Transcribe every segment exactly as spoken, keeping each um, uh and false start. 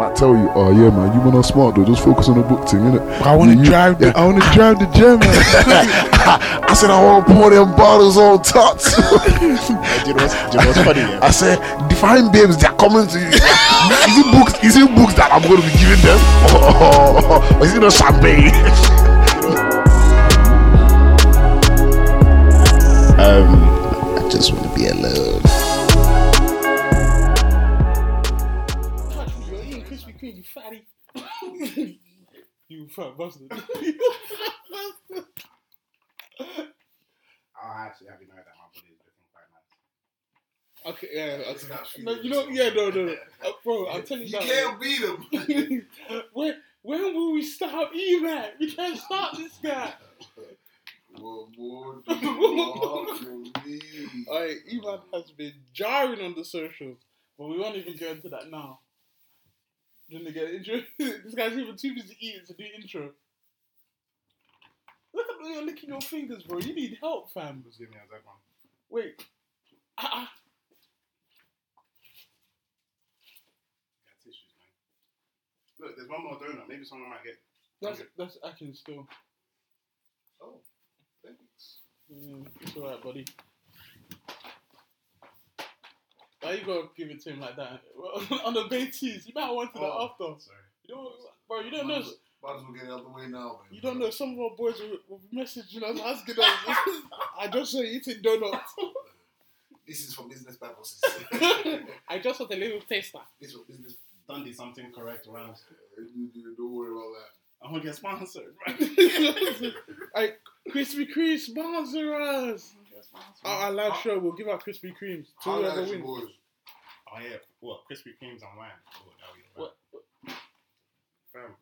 might tell you, oh yeah man, you man are smart though, just focus on the book thing, innit? I want to drive the, yeah. I want to drive the gym. I, I said I want to pour them bottles on tots. You know what's funny? Yeah? I said, define babes, they're coming to you. Is it books? Is it books that I'm going to be giving them, or, or, or is it not champagne? um, I just want to be alone. You fat bastard. You fat bastard. I actually have denied that my body is looking quite nice. Okay, yeah. It's I, no, you know, yeah, no, no. Uh, bro, I'm telling you, you that. You can't beat him. when, when will we stop eating that? We can't stop this guy. What more do you want from me? All right, Evan has been jarring on the socials, but we won't even go into that now. Didn't they get an intro? This guy's even too busy eating to do intro. Look at you're licking your fingers, bro. You need help, fam. Just give me a second. Wait. Ah. Uh-uh. Got tissues, man. Look, there's one more donut. Maybe someone might get. That's that's Akin still. Oh, thanks. Mm, it's alright, buddy. Why you gotta give it to him like that? On the Beatrice, you might want to oh, that after. Sorry. You don't, bro. You don't might know. As, might as well get it out of the way now. Baby. You don't know. Some of our boys will be messaging us asking us. I just saw you eating donuts. This is for business purposes. I just want a little taster. This is this Dundee something correct around. Don't worry about that. I'm gonna get sponsored. Right? Like Krispy Kreme sponsor us. Our, our live oh. show, we'll give out Krispy Kremes. Two whoever wins. Oh yeah, what Krispy Kremes on wine? Oh, what? what? Fam,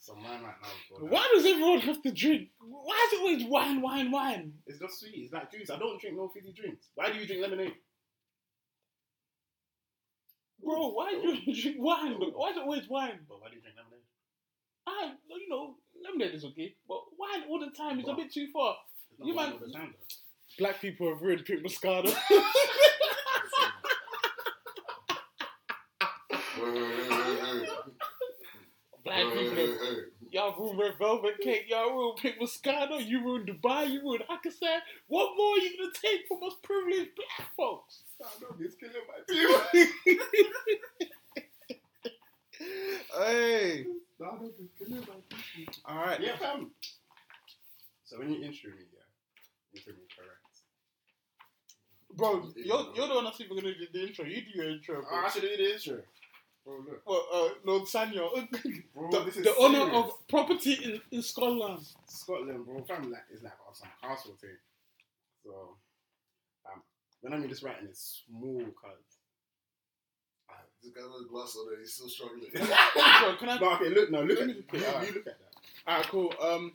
some wine right now. Why does everyone have to drink? Why is it always wine, wine, wine? It's not sweet. It's like juice. I don't drink no fizzy drinks. Why do you drink lemonade? Bro, why do you drink wine? Why is it always wine? But why do you drink lemonade? I, you know, lemonade is okay, but wine all the time is a bit too far. You man, black people have ruined pink Moscato. Black people, y'all ruined red velvet cake, y'all ruined pink Moscato, you ruined Dubai, you ruined Hakasan. What more are you gonna take from us privileged black folks? I know this killing my people. Hey, all right, yeah, fam. So when you intro me, yeah, intro me correct. Bro, you're, you're the one that's even going to do the intro. You do your intro, bro. Oh, I should do the intro. Bro, look. Well, uh, Lord Sanya. Bro, the this is the owner of property in, in Scotland. Scotland, bro. Fam, like, it's like some castle thing. So, um, when I mean this writing, it's small, cuz. Uh, this guy's got a glass on there. He's still struggling. Bro, can I... No, okay, look, no, look at, you, you, right. You look at that. All right, cool. Um...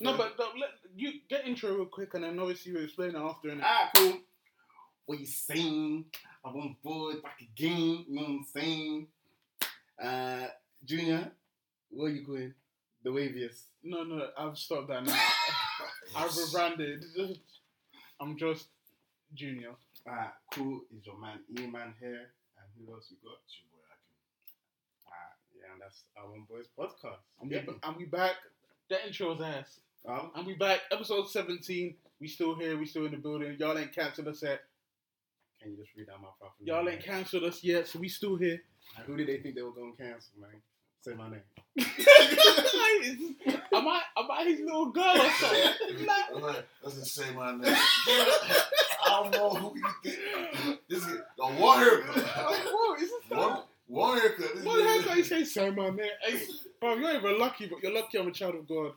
No, but no, let, you get intro real quick, and then obviously you explain it after. Innit? Alright, cool. What you saying? I'm on board back again. You know what I'm saying? Uh, Junior, where are you going? The waviest. No, no, I've stopped that now. I've rebranded. I'm just Junior. Alright, cool. Is your man E-Man here? And who else you got? Your boy Akin. Alright, yeah, and that's our One Boys podcast. And, yeah. we, and we back. That intro's ass. Um, and we back, episode seventeen. We still here, we still in the building. Y'all ain't cancelled us yet. Can you just read out my proper name? Y'all ain't cancelled us yet, so we still here. And who did they think they were going to cancel, man? Say my name. am, I, am I his little girl or something? Like, let's just say my name. I don't know who you think. This is the water. Whoa, is this one? One haircut. One haircut. You say, say my name. Hey, bro, you're even lucky, but you're lucky I'm a child of God.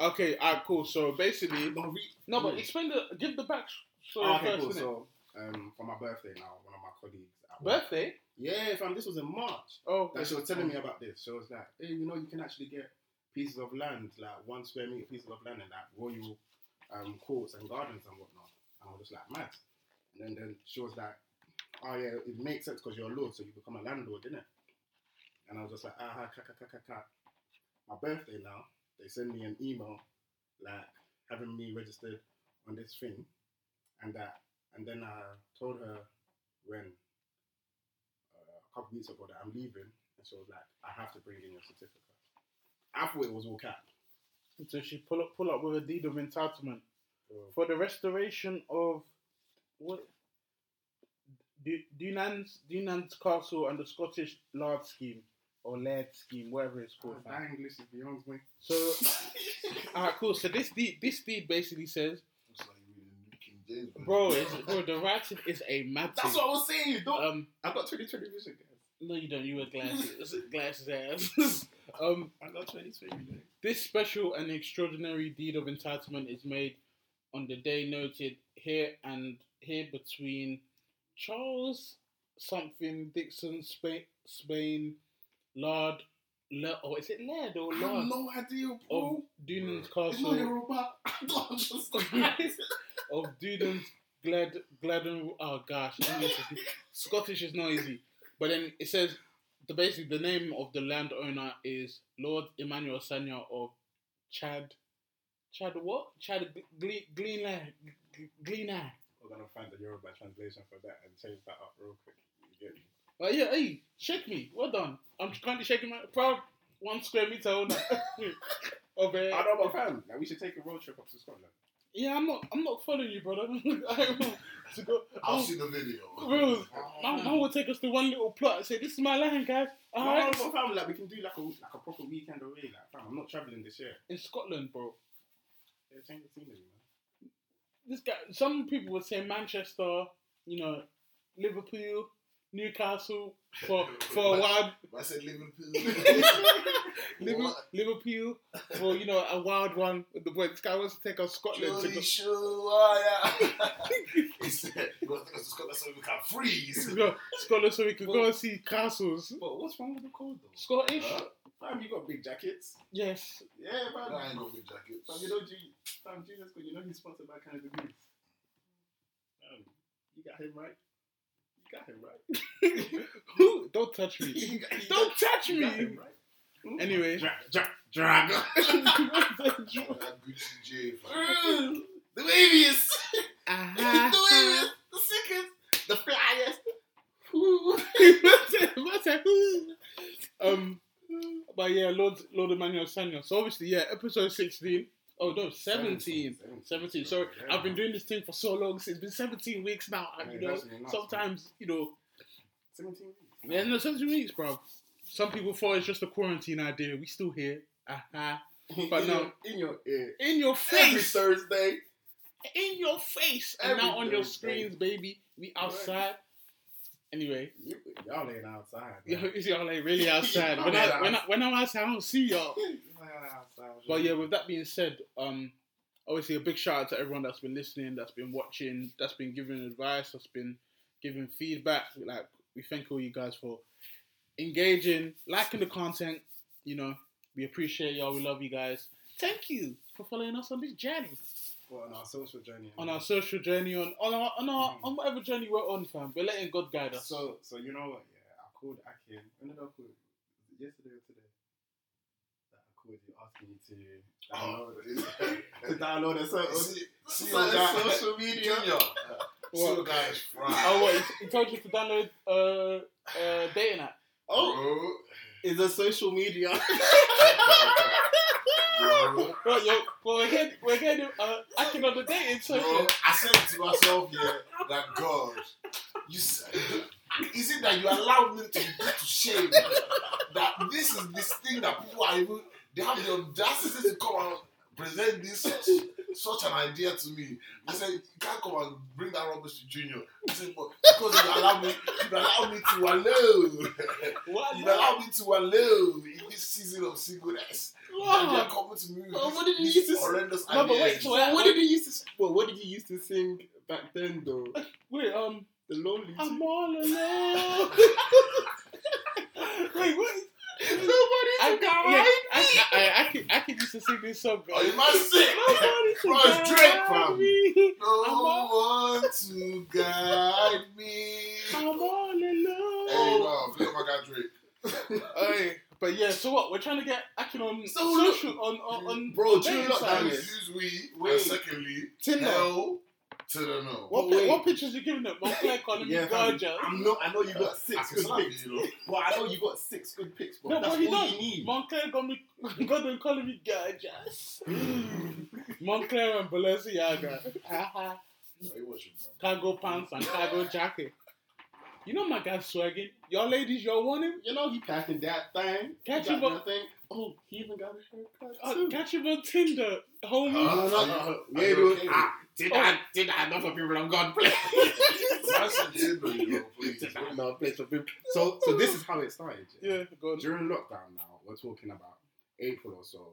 Okay, alright, cool. So basically, no, we, no but explain the, give the back story oh, okay, first. Cool. So, um, for my birthday now, one of my colleagues. At birthday? Work, yeah, fam. This was in March. Oh, okay. That she was telling me about this. She was like, hey, you know, you can actually get pieces of land, like one square meter pieces of land, and like royal um courts and gardens and whatnot. And I was just like, mad. And then, then she was like, oh yeah, it makes sense because you're a lord, so you become a landlord, didn't it? And I was just like, aha, ka ka ka ka. My birthday now, they send me an email, like having me registered on this thing, and that, and then I told her when uh, a couple couple weeks ago that I'm leaving. And she was like, I have to bring in your certificate. I thought it was all cap. So she pull up, pull up with a deed of entitlement oh. for the restoration of what? Dunans Dunans Castle and the Scottish Laird Scheme or Laird Scheme, whatever it's called. Oh, that English is beyond me. So, alright, cool. So this deed, this deed basically says, bro, it's, bro, the writing is a matter. That's what I was saying. You don't. Um, I got twenty twenty vision, guys. No, you don't. You wear glasses. Glasses ass. um, I got twenty twenty vision. This special and extraordinary deed of entitlement is made on the day noted here and here between Charles something Dixon Spain Spain Laird Laird or is it Laird or Laird? I have no idea, bro. Of Dunans Castle. You know of Dunans Glad Gladden. Oh gosh, English is, Scottish is not easy. But then it says the basically the name of the landowner is Lord Emmanuel Sanya of Chad. Chad what? Chad Glean Glean Gleaner. We're gonna find the Yoruba translation for that and change that up real quick. You get uh, yeah, hey, shake me. Well done. I'm currently shaking my proud one square meter owner. Of, uh, I know, but fam, like, we should take a road trip up to Scotland. Yeah, I'm not. I'm not following you, brother. I want to go. I'll, I'll see the video. Real. My mum will take us to one little plot and say, "This is my land, guys." All no, right, but fam, like we can do like a like a proper weekend away. Like, fam, I'm not traveling this year. In Scotland, bro. Yeah, change the scenery, man. This guy, some people would say Manchester, you know, Liverpool, Newcastle for for a wild. I said Liverpool. Liverpool, Liverpool for you know a wild one. The boy, this guy wants to take us Scotland. To go... sure, yeah. He said, "Go take us to Scotland so we can freeze." Go, Scotland so we can but, go and see castles. But what's wrong with the cold though? Scottish. Huh? Fam, you got big jackets. Yes. Yeah, man. No, I ain't got big jackets. Fam, you know, G- fam, Jesus, because you know he's sponsored by Canada Goose. Um, you got him right. You got him right. Who? Don't touch me. you got, you Don't got, touch you me. Got him right. Ooh. Anyway. Drag, drag, drag. Gucci J. The waviest. Uh-huh. The waviest. The sickest. The flyest. Who? What's that? Who? Um. But yeah, Lord Lord Emmanuel Sanya. So obviously, yeah, episode sixteen. Oh no, seventeen. seventeen. seventeen. Sorry, yeah. I've been doing this thing for so long. It's been seventeen weeks now. And, you know, sometimes you know. Seventeen weeks. Yeah, no, seventeen weeks, bro. Some people thought it's just a quarantine idea. We still here. Uh-huh. But no, in your ear, in your face, every Thursday, in your face, and every now on Thursday. Your screens, baby. We outside. Anyway, y- y'all ain't outside. Man. Y'all ain't really outside. When, I, outside. When, I, when I'm outside, I don't see y'all. Outside, but yeah, with that being said, um, obviously a big shout out to everyone that's been listening, that's been watching, that's been giving advice, that's been giving feedback. Like we thank all you guys for engaging, liking the content. You know, we appreciate y'all. We love you guys. Thank you for following us on this journey. Well, on our social journey. On man. our social journey, on on our, on, our, mm. on whatever journey we're on, fam. We're letting God guide us. So, so you know what? Yeah, I called Akin. When did I call? Yesterday or today? That I called you asking you to download, oh. to download a certain see, see see social media. Junior. What? So guys, fried. Oh, what? He told you to download uh, uh dating app. Oh, is a social media. Bro, well, yo, well, we're getting, we're getting uh, acting on the dating social. Bro, I said to myself here that God, you said, is it that you allowed me to be put to shame? That this is this thing that people are even, they have the audacity to come and present this such, such an idea to me. I said, you can't come and bring that rubbish to Junior. I said, but because you allow me, you allow me to allow. What? You allow me to allow in this season of singleness. Wow. Coming to me well, what did you used to horrendous no, but wait, so what did you used to well, what did you used to sing back then though? Wait, um the lonely I'm all alone. Wait, what? Nobody to guide me. I can I can used to sing this song. Bro. Oh, you must sing. Nobody to guide me. No one to guide me. I'm all alone. Hey, wow, look at my guy Drake. Hey. But yeah, so what? We're trying to get acting on so social, look, on, on, on... Bro, do you look at this? Use we, and secondly, Tinder. Hell, So, no, no. What, wait. What pictures you giving them? Moncler calling me gorgeous. I'm not, I know you got six I, I good pics, you know. But I know you got six good pics, bro. No, that's but you all don't. You need. Moncler got me, got them calling me gorgeous. Moncler and Balenciaga. Haha. Cargo pants and cargo jacket. You know my guy's swagging. Y'all ladies, y'all want him? You know he packing that thing. Catch him up. Oh, he even got a haircut uh, too. Catch him on Tinder, homie. Uh, no, no, wait, wait, wait. Tinder, Tinder, not for people. I'm gone. Tinder, you know, please. No place for people. So, so this is how it started. Yeah, yeah go on. During lockdown, now we're talking about April or so.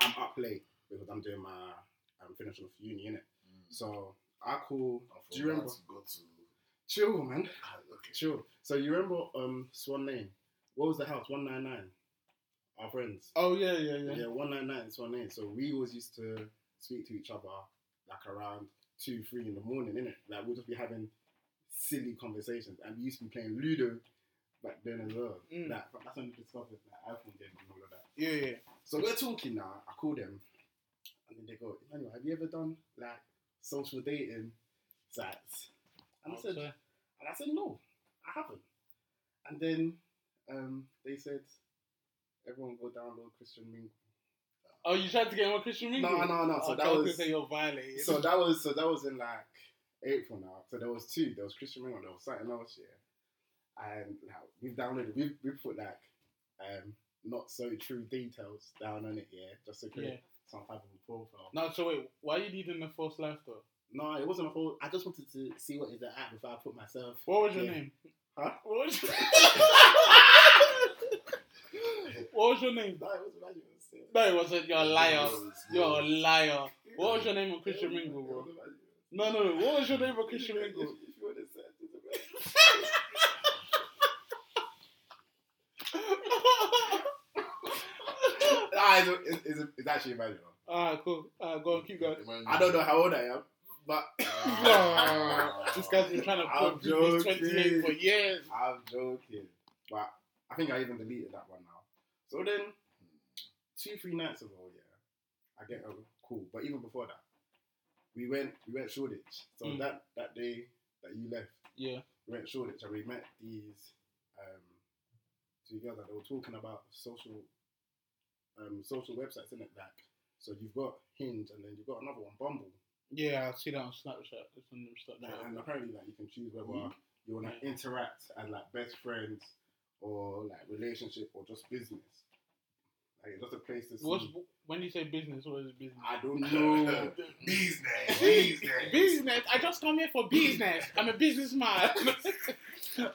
I'm up late because I'm doing my. I'm finishing off uni, innit? Mm. So I call. Do you remember? Chill, man. Ah, okay. Chill. So you remember um Swan Lane? What was the house? one ninety-nine. Our friends. Oh yeah, yeah, yeah. Yeah, one ninety-nine Swan Lane. So we always used to speak to each other like around two, three in the morning, innit? Like we'll just be having silly conversations, and we used to be playing Ludo back then as well. Mm. Like that's when we discovered like iPhone games and all of that. Yeah, yeah. So we're talking now. I call them, and then they go, "Emmanuel, have you ever done like social dating sites?" And I said, and I said, no, I haven't. And then um, they said, everyone go download Christian Mingle. Oh, you tried to get on Christian Mingle? No, no, no. So oh, that was say you're violated. So that was so that was in like April now. So there was two. There was Christian Mingle. There was something else, yeah. And like, we've downloaded. We've we put like um, not so true details down on it, yeah, just to create yeah. some type of profile. No, so wait, why are you leading a false life though? No, it wasn't a whole... I just wanted to see what is the app before I put myself... What was your yeah. name? Huh? What was your name? What was your name? No, it wasn't Emmanuel Sanya. No, it wasn't. You're a liar. You're a liar. What was your name on Christian Mingle, bro? No, no, no. What was your name on Christian Mingle? If you want to say it, it's, it's, it's actually Emmanuel. Ah, cool. Ah, go on, keep going. I don't know how old I am. But no, this guy's been trying to put this twenty-eight for years. I'm joking, but I think I even deleted that one now. So then, two, three nights ago, yeah, I get a call. But even before that, we went, we went Shoreditch. So mm. that that day that you left, yeah, we went Shoreditch and we met these um, two girls that they were talking about social, um, social websites, innit? Like, so you've got Hinge and then you've got another one, Bumble. Yeah, I see that on Snapchat. On Snapchat. Yeah, and apparently, like, you can choose whether mm. you want to yeah. interact and like best friends, or like relationship, or just business. Like, it's just a place to see. What's, when you say business, what is business? I don't know. business, business, business. I just come here for business. I'm a businessman.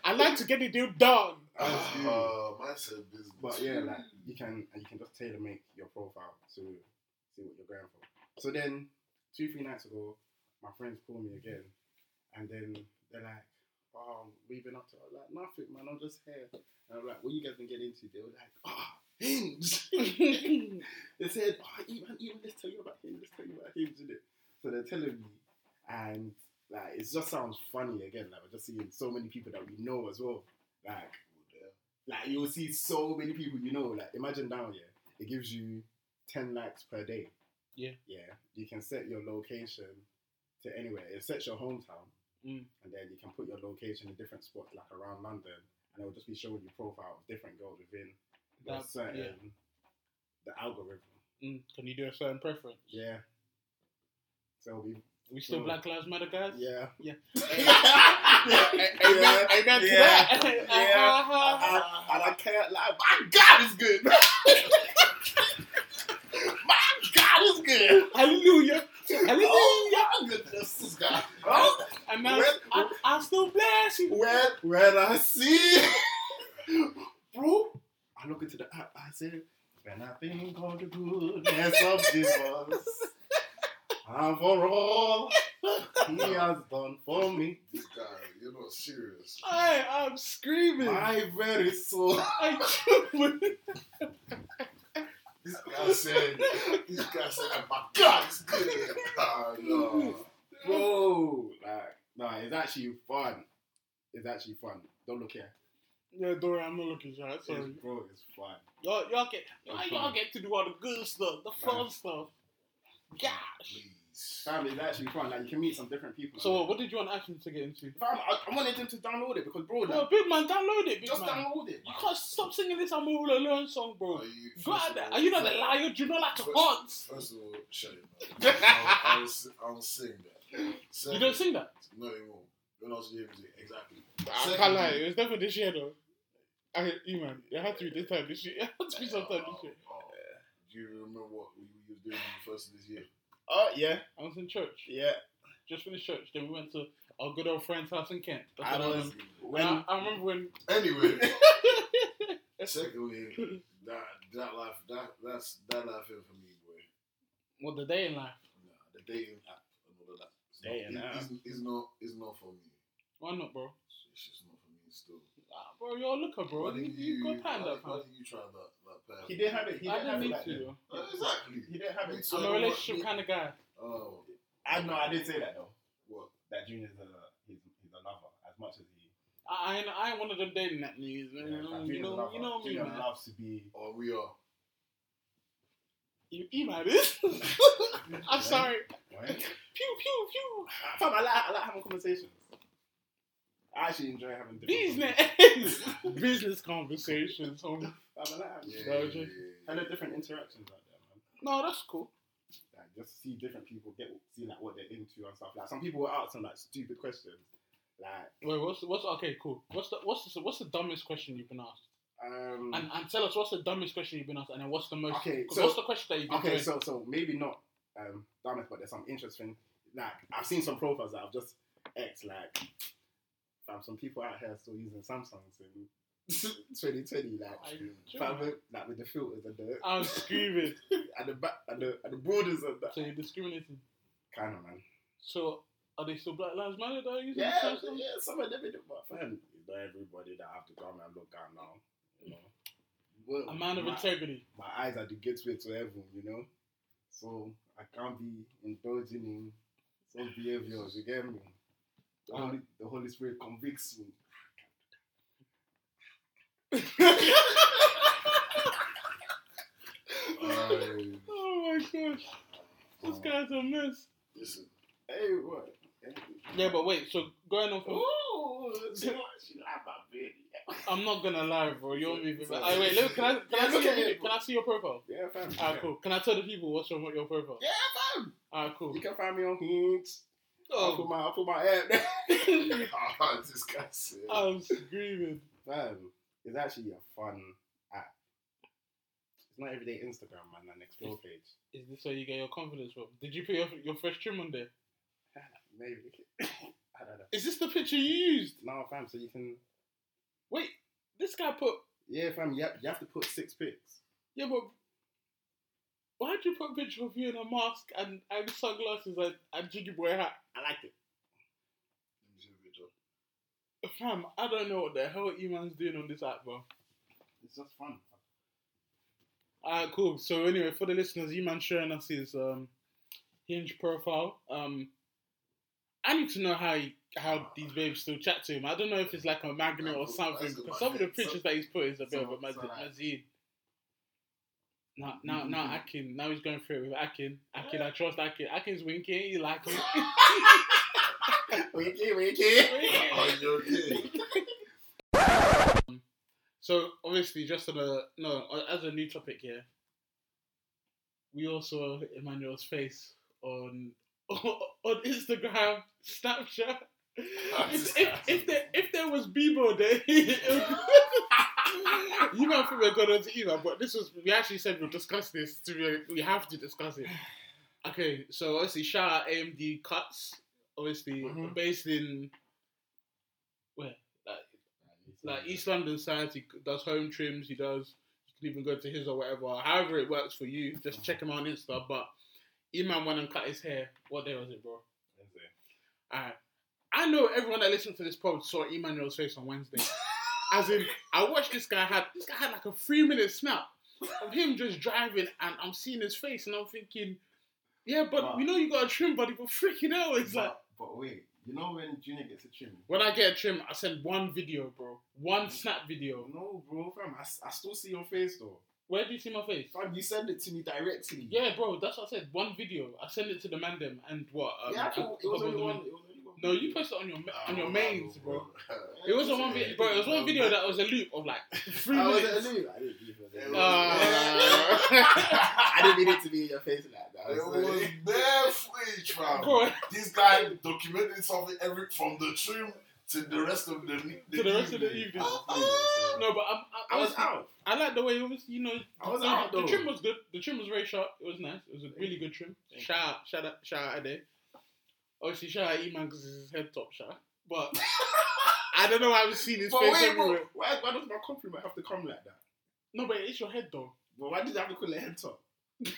I like to get the deal done. Oh, uh, uh, mine said business. But yeah, like you can, and you can just tailor make your profile to see what you're going for. So then. Two, three nights ago, my friends called me again, and then they're like, "Oh, we've been up to I'm like nothing, man. I'm just here." And I'm like, "What you guys been getting into?" They were like, "Oh, Hinge." They said, "Oh, even even let's tell you about Hinge. Let's tell you about Hinge, innit?" So they're telling me, and like, it just sounds funny again. Like we're just seeing so many people that we know as well. Like, like you'll see so many people you know. Like, imagine down here, it gives you ten likes per day. Yeah. Yeah. You can set your location to anywhere. It sets your hometown. Mm. And then you can put your location in different spots, like around London, and it will just be showing your profile of different girls within that, a certain yeah. the algorithm. Mm. Can you do a certain preference? Yeah. So we we still so, Black Lives Matter guys? Yeah. Yeah. Amen to that. And I can't lie, my God is good. It's good. Hallelujah. Hallelujah. Oh, my goodness, this guy. Oh, and now I, I still bless you. When, when I see bro, I look into the app, I said, when I think of the goodness of Jesus, and for all he has done for me. This guy, you're not serious. I am screaming. My very soul. I can't believe this guy said, this guy said, oh my God, it's good. Oh, no. Bro, like, nah, it's actually fun. It's actually fun. Don't look here. Yeah, don't worry, I'm not looking here. It's, bro, it's fun. Y'all, y'all, get, y'all, y'all fun. Get to do all the good stuff, the fun yeah. stuff. Gosh. Please. Damn, it's actually fun. Like, you can meet some different people. So, what did you want Ashton to get into? Fam, I, I wanted him to download it because, bro, like, no, big man, download it. Big just man. download it. Man. You can't stop singing this "I'm All Alone" song, bro. Are you, are you not a liar? Do you not like to dance? First of all, shut it, man. I was, I was sing that. Second, you don't sing that? No, it won't. When I was doing music, exactly. Second, I can't lie. It was definitely this year, though. I, you man, it had to be this time this year. It had to be sometime this year. Oh, oh. Do you remember what we were doing the first of this year? Oh, uh, yeah. I was in church. Yeah. Just finished church. Then we went to our good old friend's house in Kent. That's I, was, when, I, I remember when... Anyway. Secondly, that that life, that, that's, that life here for me, boy. Well, the dating life? Nah, the dating app and all that. It's dating not, app? It's, it's, not, it's not for me. Why not, bro? It's just not for me still. Nah, bro, you're a looker, bro. You, you got time that time. Why did you try that? He didn't have it. He I didn't, didn't have need it like to. Uh, exactly. He didn't have it. So I'm a relationship what, kind of guy. Oh, I know. I did say that though. What? That Junior's a he's, he's a lover as much as he. I I ain't one of them dating that news, man. Yeah, um, you know, you know me, Junior man. Loves to be. Or we are. You email this. I'm sorry. What? Pew pew pew. Fam, I like I like having conversations. I actually enjoy having business business conversations. On I like yeah, yeah, yeah, yeah. Kind of different interactions out there, man. No, that's cool. Like, just see different people get see like what they're into and stuff. Like some people were out some like stupid questions. Like wait, what's what's okay, cool. What's the what's the, what's the dumbest question you've been asked? Um, and and tell us what's the dumbest question you've been asked, and then what's the most? Okay, so, what's the question that you've been? Okay, doing? so so maybe not um dumbest, but there's some interesting. Like I've seen some profiles that I've just X like. Um, some people out here still using Samsungs in twenty twenty, like, family, like with the filters and the. I'm screaming. And the back and the and the borders of that. So you're discriminating. Kind of, man. So are they still Black Lives Matter that are using yeah, Samsung? Yeah, some of them in the but fam, it's not everybody that I have to come and look at now. You know, well, a man of my, integrity. My eyes are the gateway to heaven, you know. So I can't be indulging in some behaviors. You get me? The Holy, the Holy Spirit convicts me. um, oh my gosh. This um, guy's a mess. Listen. Hey, what? Yeah, but wait, so going on from. Ooh, she like my baby. I'm not gonna lie, bro. You're moving. So, right, wait, look, can I, can, yeah, I see your, it, can I see your profile? Yeah, fam. Alright, cool. Can I tell the people what's your, your profile? Yeah, fam. Alright, cool. You can find me on Hinge. Oh. I put my, I put my head there. Oh, this guy's sick. I'm screaming. Man, it's actually a fun app. It's not everyday Instagram, man, that explore page. Is this where you get your confidence from? Did you put your, your fresh trim on there? Maybe. I don't know. Is this the picture you used? No, fam, so you can... Wait, this guy put... Yeah, fam, you have, you have to put six pics. Yeah, but... Why'd you put a picture of you in a mask and, and sunglasses and, and Jiggy Boy hat? I like it. Let me see the picture. Fam, I don't know what the hell E-Man's doing on this app, bro. It's just fun. Alright, cool. So anyway, for the listeners, E-Man's showing us his um, Hinge profile. Um, I need to know how he, how these babes still chat to him. I don't know if it's like a magnet or something, because some of the pictures that he's put is a bit of a mazid. Now, now, now, Akin. Now he's going through it with Akin. Akin, I trust Akin. Akin's winking. He like him. Winky, winky. Oh, you're okay. So obviously, just on a no, as a new topic here, we also saw Emmanuel's face on on Instagram, Snapchat. If, if, if there if there was Bebo there. You might think we're going on to email, but this was, we actually said we'll discuss this, to be, we have to discuss it. Okay, so obviously, shout out A M D Cuts, obviously, mm-hmm. based in, where? Like, like East London side, he does home trims, he does, you can even go to his or whatever, however it works for you, just check him out on Insta, but E-Man went and cut his hair, what day was it, bro? Wednesday. Alright, I know everyone that listened to this pod saw Emmanuel's face on Wednesday. As in, I watched this guy had this guy had like a three minute snap of him just driving, and I'm seeing his face, and I'm thinking, yeah, but, but we know you got a trim, buddy. But freaking hell, it's but, like. But wait, you know when Junior gets a trim? When I get a trim, I send one video, bro, one snap video. No, bro, fam, I, I still see your face though. Where do you see my face? Fam, you send it to me directly. Yeah, bro, that's what I said. One video. I sent it to the mandem and what? Um, yeah, I, I, it was only one. No, you posted it on your on oh, your mains, bro. bro. It was on one video, bro. It was one video that was a loop of like three oh, minutes. Was it a loop? I didn't keep it. it uh, I didn't mean it to be in your face like that. It was, was bare footage, fam. This guy documented something every from the tomb to the rest of the the to the rest evening. of the evening. Oh, oh. No, but I'm, I, I was out. I like the way it was. You know, I was the, out. The though. trim was good. The trim was very sharp. It was nice. It was a really good trim. Thank shout out, shout out, shout out, Ade. Obviously, shout out E-Man because it's his head top shot. But I don't know why I was seeing his but face wait, everywhere. Bro, why, why does my compliment have to come like that? No, but it's your head though. But why did I have to call it head top?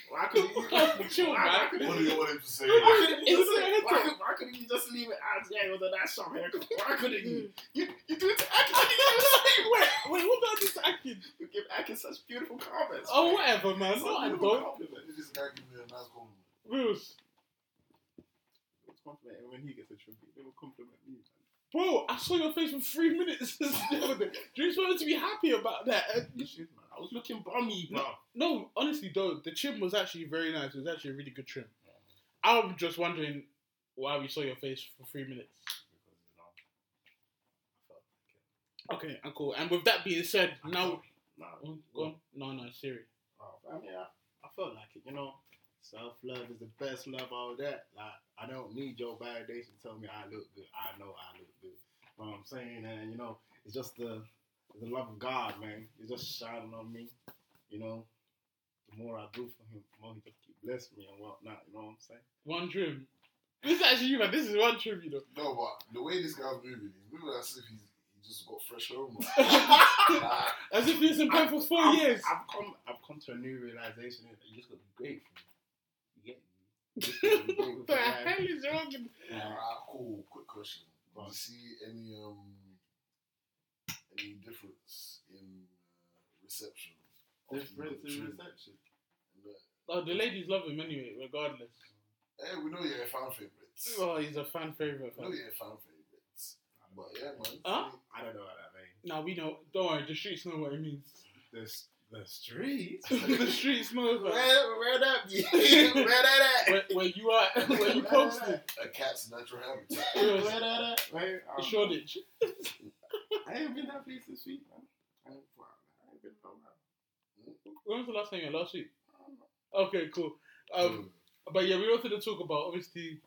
Why couldn't you just chill, man? What do you want him to say? Why couldn't you just, say, why could, why couldn't you just leave it as, yeah, it was a nice sharp haircut? Why couldn't you? You, you do it to Akin. Wait, wait, what about this Akin? You give Akin such beautiful comments. Oh, man. Whatever, man. No, I don't. You just gotta give me a nice compliment. Reels. When he gets a trumpet, they will compliment me. Bro, I saw your face for three minutes. Do you just wanted to be happy about that? You should, man. I was looking bummy, bro. No, no, honestly, though, the trim was actually very nice. It was actually a really good trim. Yeah. I'm just wondering why we saw your face for three minutes. Okay, I'm cool. And with that being said, I now... No, oh, go on. No, no, Siri. Oh, I mean, I, I felt like it, you know. Self-love is the best love, all that. Like, I don't need your validation to tell me I look good. I know I look good. You know what I'm saying? And, you know, it's just the the love of God, man. It's just shining on me. You know, the more I do for him, the more he just keep blessing me and whatnot. You know what I'm saying? One trim. This is actually you, man. This is one trim, you know. No, but the way this guy's moving, he's moving as if he's he just got fresh home. Like, as if he's been playing for four I'm, years. I've come, I've come to a new realization that you just got to be grateful. What the hell is wrong? Alright, cool. Quick question. Do you see any um any difference in uh, reception? Difference in reception? No. Oh, the ladies love him anyway, regardless. Hey, we know you're a fan favourite. Oh, he's a fan favourite. We know you're a fan favourite. But yeah, man. Huh? I don't know what that means. No, nah, we know. Don't worry, the streets know what it means. There's The streets, the streets, motherfucker. Where, where that be? Where that at? Where, where you are? Where you posted? A cat's natural habitat. Where that at? Where? Um, Shoreditch. I ain't been that place this week, man. I ain't, I ain't been that. When was the last time you were? Last week? Okay, cool. Um, mm. But yeah, we wanted to talk about obviously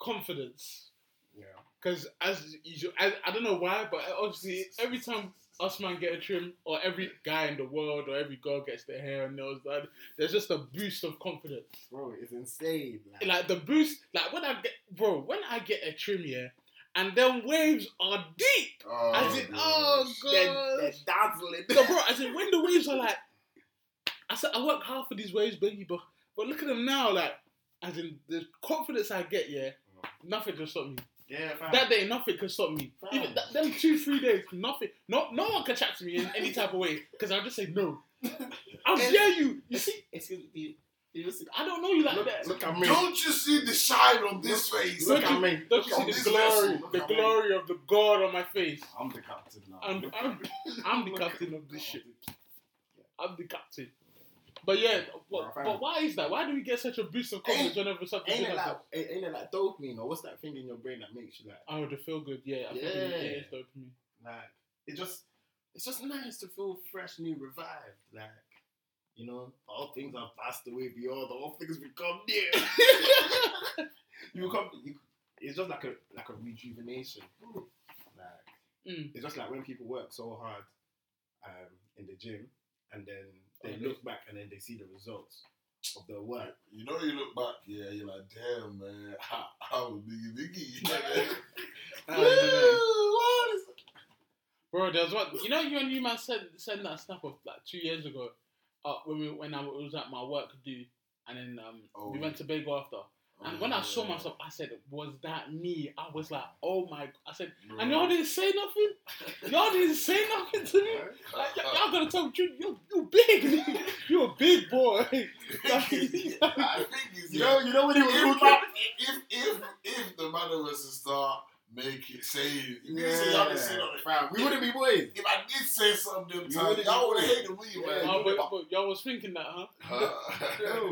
confidence. Yeah. Because as usual, I, I don't know why, but obviously every time us man get a trim, or every guy in the world, or every girl gets their hair and nails done, there's just a boost of confidence. Bro, it's insane. Like, like the boost, like when I get, bro, when I get a trim, yeah, and them waves are deep. Oh, as in, gosh. oh god, they're, they're dazzling. So, bro, as in when the waves are like, I said I work hard for these waves, baby, but but look at them now, like, as in the confidence I get, yeah, nothing can stop me. Yeah, fam. That day, nothing could stop me. Fam. Even that, them two, three days, nothing. No, no one could chat to me in any type of way because I'll just say no. I'll dare you. You see? Excuse me. You see, I don't know you like look, that. Look at me. Don't you see the shine on this look, face? Look, look at me. Don't look you see the glory, the glory me. of the God on my face? I'm the captain now. I'm, I'm, I'm the captain of this shit. I'm the captain. But yeah, but, but why is that? Why do we get such a boost of confidence ain't, whenever something ain't it like, like that? Ain't it like dopamine or what's that thing in your brain that makes you like? Oh, the feel good, yeah. I yeah, it's dopamine. Like it just, it's just nice to feel fresh, new, revived. Like you know, all things are passed away beyond. All things become new. you become. You, it's just like a like a rejuvenation. Like mm. it's just like when people work so hard, um, in the gym and then. They okay. look back and then they see the results of their work. You know, you look back, yeah, you're like, damn, man, how, how biggie, biggie. Woo, bro, there's one. You know, you and you man sent sent that snap of like two years ago, uh, when we when I was at my work do, and then um oh. we went to Bagel after. And oh, when I saw yeah. myself, I said, was that me? I was like, oh my... I said, bro. And y'all didn't say nothing? Y'all didn't say nothing to me? Like, y- y'all gotta tell me, you, you're, you're big. You're a big boy. Like, I think it's... You know, you know when he was... If, like, if, if, if the matter was to start... Make it say, yeah. say, say nothing. We wouldn't be boys. If I did said something them times. Y'all would have hated me, man. Y'all, but, but y'all was thinking that, huh? Uh, no,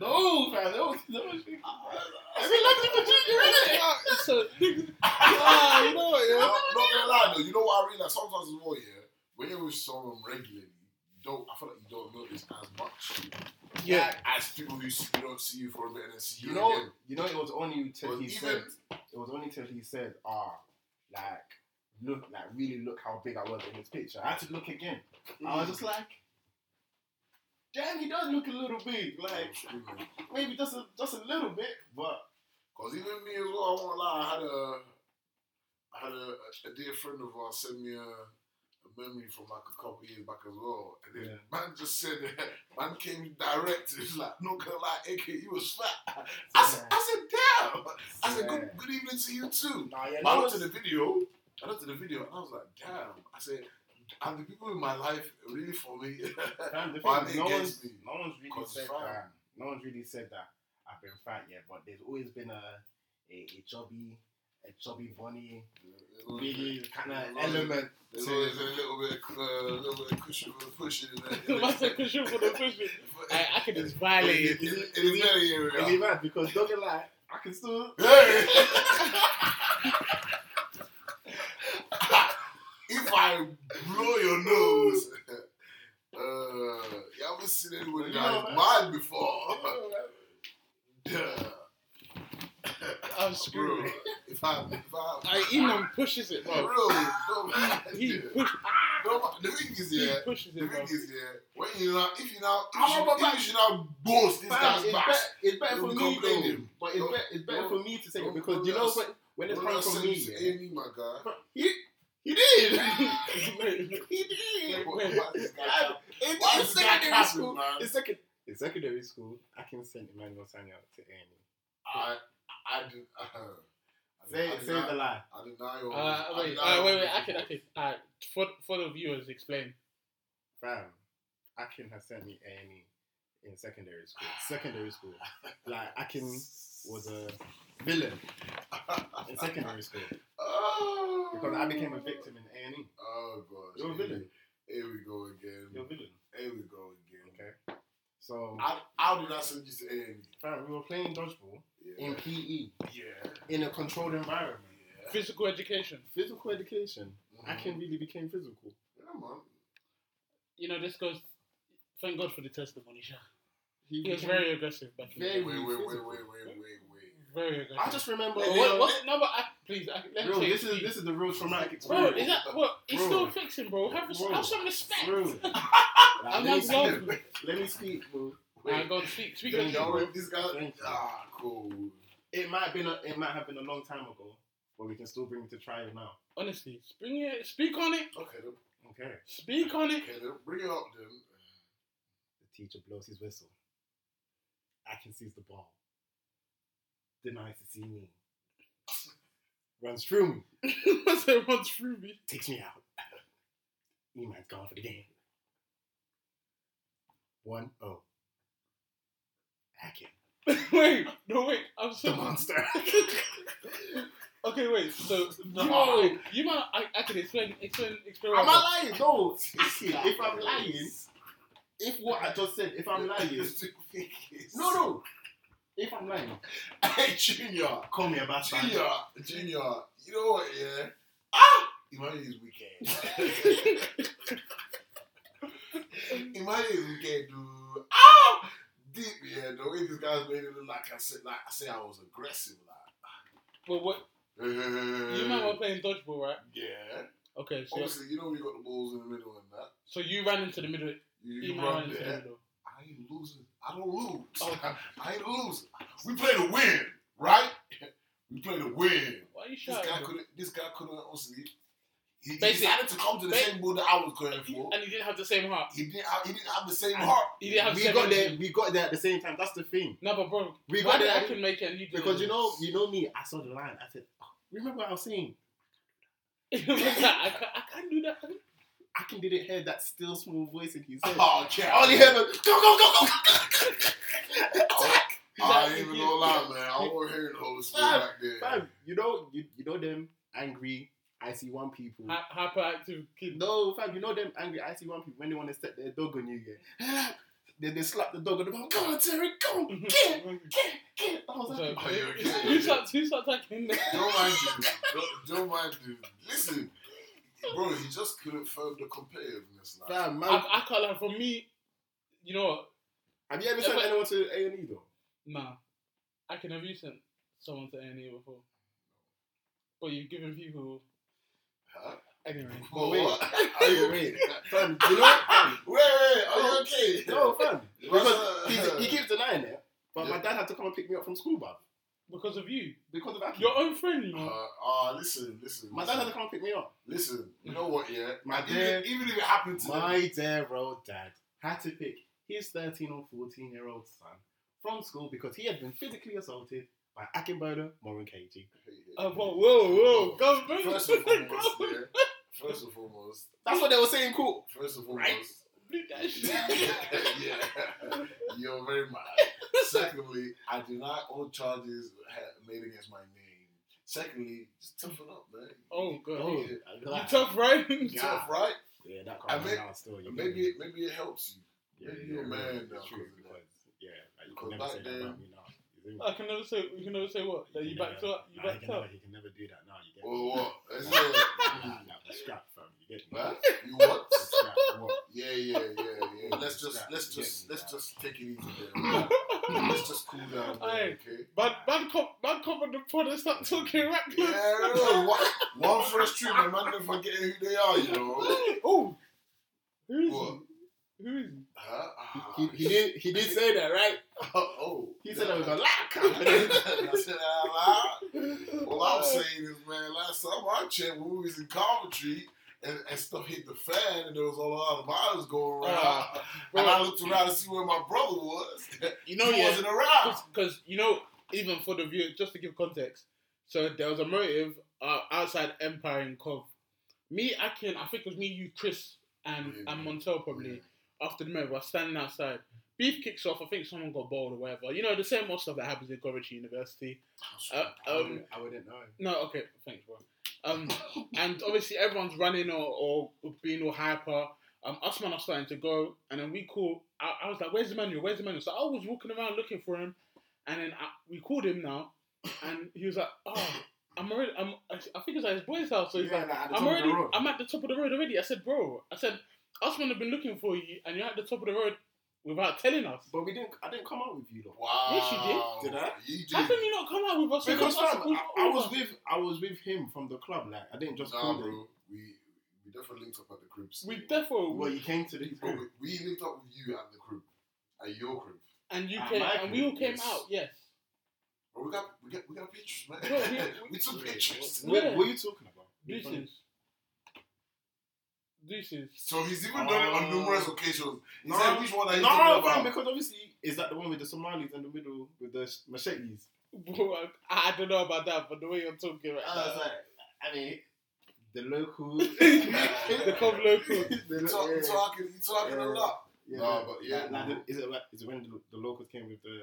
no, man. That was that was. I mean, look at the Virginia, really. Ah, you know what? Yeah. Not gonna lie though. You know what I realized sometimes as well, yeah. When you're with someone regularly, you don't. I feel like you don't notice as much. Yeah, as people who you don't see you for a bit and then see you, you know, again. You know, it was only till well, he said. It was only till he said, "Ah, like." Look, like, really look how big I was in this picture. I had to look again. Mm. I was just like, damn, he does look a little big. Like, maybe just a, just a little bit, but. Because even me as well, I won't lie, I had a, I had a, a dear friend of ours send me a, a memory from like a couple years back as well. And then yeah. man just said, man came direct. He's like, no gonna lie, A K, he was fat. I said, I said, damn. I said, good, good evening to you too. Nah, yeah, man, I went to the video. I looked at the video and I was like, damn. I said, and the people in my life really for me. Damn, the thing is, no, one's, me no one's really said that. No one's really said that I've been fat yet, but there's always been a a, a chubby, a chubby bunny, really kind of element. There's to, always been a little bit, uh, a little bit of cushion for the pushing. What's a cushion for the pushing? I, I can just violate it. It, it, it is very area. Mad because don't get like I can still. If I blow your nose, uh, you haven't seen anyone like mine before. I'm screwed. If I, if I, I Eman pushes it, bro. Bro, he pushes. The thing is, yeah. The thing is, yeah. When you now, if you now, if you now boast this guy's back, it's better for me though. But it's better, it's better for me to say it because you know what? When it's coming from me, Amy, my guy. He did. He did. In secondary school, in second, in secondary school, I can send Emmanuel Sanya to Annie. I, I did. Uh, say, I say deny, the lie. I deny your. Uh, wait, I deny uh, wait, wait, wait. I can, I can. Uh, for, for the viewers, explain. Bam, I can have sent me Annie in secondary school. Secondary school, like I can was a villain in secondary school. Oh. Because I became a victim in A and E. Oh, gosh. You're a villain. Here we go again. You're a villain. Here we go again. Okay. So. How, how did I send you to A and E? Fam, we were playing dodgeball yeah. in P E. Yeah. In a controlled environment. Yeah. Physical education. Physical education. Mm-hmm. I can really became physical. Yeah, man. You know, this goes. Thank God for the testimony, Sha. He, he was very aggressive back in the day. Wait, wait, wait, wait, wait, wait, wait. Very aggressive. I just remember. Wait, what, what, no, but I, please, I, let bro, me this is you. This is the real traumatic experience. Bro, is that what? It's bro. Still fixing, bro. Have, bro. have some respect. I'm not going. Let me speak, bro. I go speak. Speak of you, this guy. Ah, cool. It might have been. A, it might have been a long time ago, but we can still bring it to trial now. Honestly, bring it. Speak on it. Okay. Then. Okay. Speak on it. Okay. Then. Bring it up, then. The teacher blows his whistle. I can seize the ball. Denies to see me. Runs through me. I said runs through me. Takes me out. E-man's gone for the game. one oh. Hacking. Wait, no wait, I'm so... The monster. Okay, wait, so... No. You might, wait, you might... I, I can explain... explain, explain Am I lying? No. Actually, if I'm lying... If what I just said, if I'm lying... No, no. If I'm lying, hey Junior, call me a bastard. Junior, Junior, you know what? Yeah, ah, Emmanuel is wicked. Emmanuel is wicked, dude. Ah, deep, yeah. The way these guys made it look like I said, like I said, I was aggressive, like. But what? Uh, you remember playing dodgeball, right? Yeah. Okay. So obviously, you know we got the balls in the middle and that. So you ran into the middle. You Emmanuel ran into there. The middle. I ain't losing. I don't lose. Oh. I, I ain't losing. We play to win, right? We play to win. Why are you shouting? This guy couldn't. This guy couldn't honestly. He, he decided to come to the same ball that I was going for, and he didn't have the same heart. He didn't. Have, he didn't have the same and heart. He didn't have. We the same got energy. There. We got there at the same time. That's the thing. No, but bro, we got there. I can make it. And you didn't. Because you know, you know me. I saw the line. I said, oh, remember what I was saying? I can't. I can't do that. I can didn't hear that still small voice in his head. Oh, yeah. All he heard was, go, go, go, go, go. Attack. I ain't even gonna lie, man. I won't hear the Holy Spirit back there. Man, you know, you, you know them angry, icy one people. Hi- hyperactive kids. No, fam, you know them angry icy one people when they want to set their dog on you, yeah. Then they slap the dog on the mouth. Come on, Terry, come on, get, get, get. I was like, oh, you're okay. Who starts attacking them? Don't mind you. Don't, don't mind you. Listen, bro, he just couldn't firm the competitiveness. Like. Damn, man. I, I can't lie. For me, you know what? Have you ever yeah, sent anyone to A and E though? Nah. I can have you sent someone to A and E before. But you've given people... Huh? Anyway. Well, wait. Are you wait. Fam, you know what? Fam. Wait, wait. Are you okay? No, fam. Because he keeps denying it. But yeah. My dad had to come and pick me up from school, bruv. Because of you? Because of Aki. Your own friend, you know? Ah, uh, uh, listen, listen. My listen. dad had to come and pick me up. Listen, you know what, yeah? My dear... Even, even if it happened to My them. dear old dad had to pick his thirteen or fourteen-year-old son from school because he had been physically assaulted by Akinbola, Moran K G. Oh, whoa, whoa, whoa. First and foremost, yeah. First and foremost. That's what they were saying, cool. First and foremost. Right? yeah. You're very mad. Secondly, I deny all charges made against my name. Secondly, just toughen up, man. Oh, God. Oh, yeah. You're tough, right? You're yeah. tough, right? Yeah, that can't be out still. You maybe, it, maybe it helps you. Yeah, maybe yeah, you're a man really, now. True, because, yeah, like, you can never say then, that about me now. I can never say. You can never say what that you, you backed never, up. You nah, backed he up. Never, he can never do that now. You get. Well, what? That's nah, nah, nah, nah, scrap, fam. You get me? Huh? You what? Scrap, what? Yeah, yeah, yeah, yeah. Let's just, scrap, let's just, let's just take it easy. There. Let's just cool down. There, okay. Bad, bad cop, bad cop on the pod and start talking reckless. Yeah, no, no, one, one first treatment, man. They're forgetting who they are, you know. Oh, who is what? He? Who is he? Huh? Ah, he, he, he did he did say that, right? Oh, oh he said yeah. I was gonna I said that out loud. All I'm saying is, man, last time I checked when we was in Coventry and, and stuff hit the fan and there was a lot of violence going around. Uh, and right. I looked around to see where my brother was. You know he yeah, wasn't around. Because you know, even for the viewers, just to give context, so there was a motive uh, outside Empire in Cov. Me, Akin, I think it was me, you, Chris, and yeah, and Montel probably. Yeah. After the moment, we're standing outside. Beef kicks off. I think someone got bowled or whatever. You know, the same old stuff that happens in Coventry University. Uh, um, I wouldn't know. No, okay. Thanks, bro. Um, and obviously, everyone's running or, or being all hyper. Um, us men are starting to go. And then we call. I, I was like, where's Emmanuel? Where's Emmanuel? So I was walking around looking for him. And then I, we called him now. And he was like, oh, I'm already. I'm, I think it was at his boy's house. So he's yeah, like, like I'm already. I'm at the top of the road already. I said, bro. I said, us men have been looking for you, and you're at the top of the road without telling us. But we didn't. I didn't come out with you, though. Wow. Yes, you did. Did I? You did. How come you not come out with us? Because fam, I, I was with I was with him from the club. Like I didn't just nah, call bro. Him. We we definitely linked up at the crib. So. We definitely. Well, you came to the crib. We, we linked up with you at the crib, at your crib. And you at came, and crib, we all came yes. out. Yes. But we got we got we got pictures, man. No, we, we, we took pictures. What, what are you talking about? Pictures. Dishes. So he's even done uh, it on numerous occasions. He no, said which one are you no, talking about? No, because obviously, is that the one with the Somalis in the middle with the machetes? Bro, I, I don't know about that, but the way you're talking right uh, now. Like, I mean, the local. the club local. You're talking, yeah. talking, talking yeah. a lot. Yeah, no, but yeah. Like, like, is, it, is it when the, the locals came with the,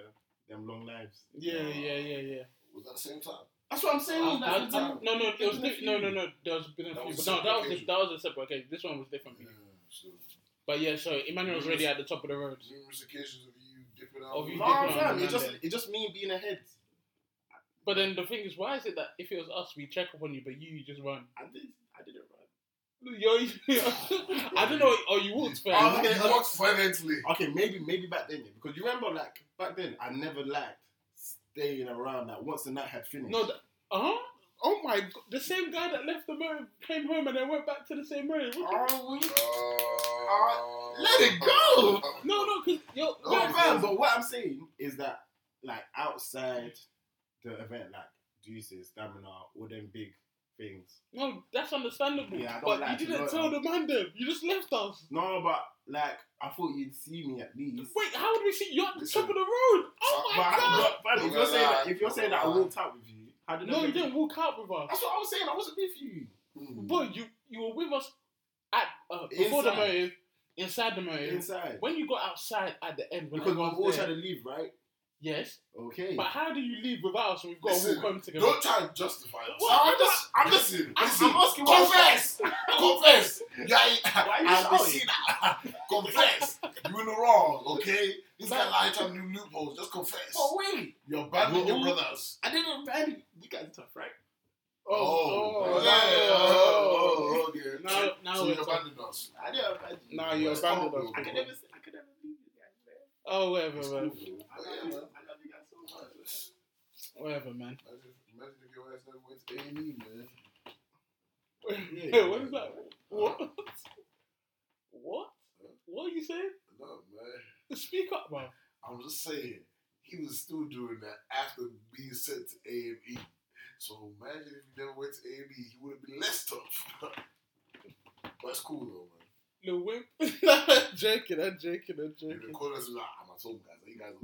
them long knives? Yeah, uh, yeah, yeah, yeah. Was that the same time? That's what I'm saying. Um, I, I, no, no, it was diff- no, no, no. There's been a few, but no, that was a, that was a separate occasion. This one was different. Yeah, so. But yeah, so Emmanuel was already at the top of the road. Numerous occasions of you dipping out. Of you no, dipping out. It just, it just mean being ahead. But then the thing is, why is it that if it was us, we check up on you, but you, you just run? I did, I didn't run. Yo, I don't know. Or you walked fast. Oh, okay, walked silently. Okay, maybe, maybe back then, because you remember, like back then, I never liked. Staying around that once the night had finished. No, that, uh-huh. Oh my God. The same guy that left the road came home and then went back to the same road. Oh, we... uh, uh, let it go! No, no, because... No, man, but what I'm saying is that, like, outside the event, like, juices, stamina, all them big things. No, that's understandable. Yeah, but like you didn't tell the man them. You just left us. No, but... Like, I thought you'd see me at least. Wait, how would we see you at the top of the road? Oh my but, God! But, but if, you're saying that, if you're saying that I walked out with you, how did no, you didn't walk out with us. That's what I was saying. I wasn't with you. Mm. But you, you were with us at uh, before inside. The motive, inside the motive, inside. When you got outside at the end, when because we all tried to leave, right? Yes. Okay. But how do you leave without us when we've got listen, a whole home together? Don't try and justify it. Well, I'm just, I'm just, listen, listen, I'm asking confess, confess. Yeah, I have seen that. Confess. You in the wrong, okay? This guy lied to new loopholes. Just confess. Oh wait, you're bad with your brothers. I didn't ban you guys tough, right? Oh, oh, oh, yeah, oh, oh, okay. Now, now so you abandoned us. I didn't abandon you. Now you abandoned us. I could never, I could never leave you guys, man. Oh, whatever, it's man. Cool, I, love yeah, man. I love you guys so much. Whatever, man. Imagine if your ass never went to A and E, man. Wait, yeah, what man. Is that? What? Uh, what? Uh, what are you saying? No, man. Speak up, man. I'm just saying, he was still doing that after being sent to A and E. So imagine if he never went to A and E, he would have been less tough. That's cool though, man. No wimp. I'm joking, I'm joking, I'm joking. You call us like, I'm at home, guys. You guys are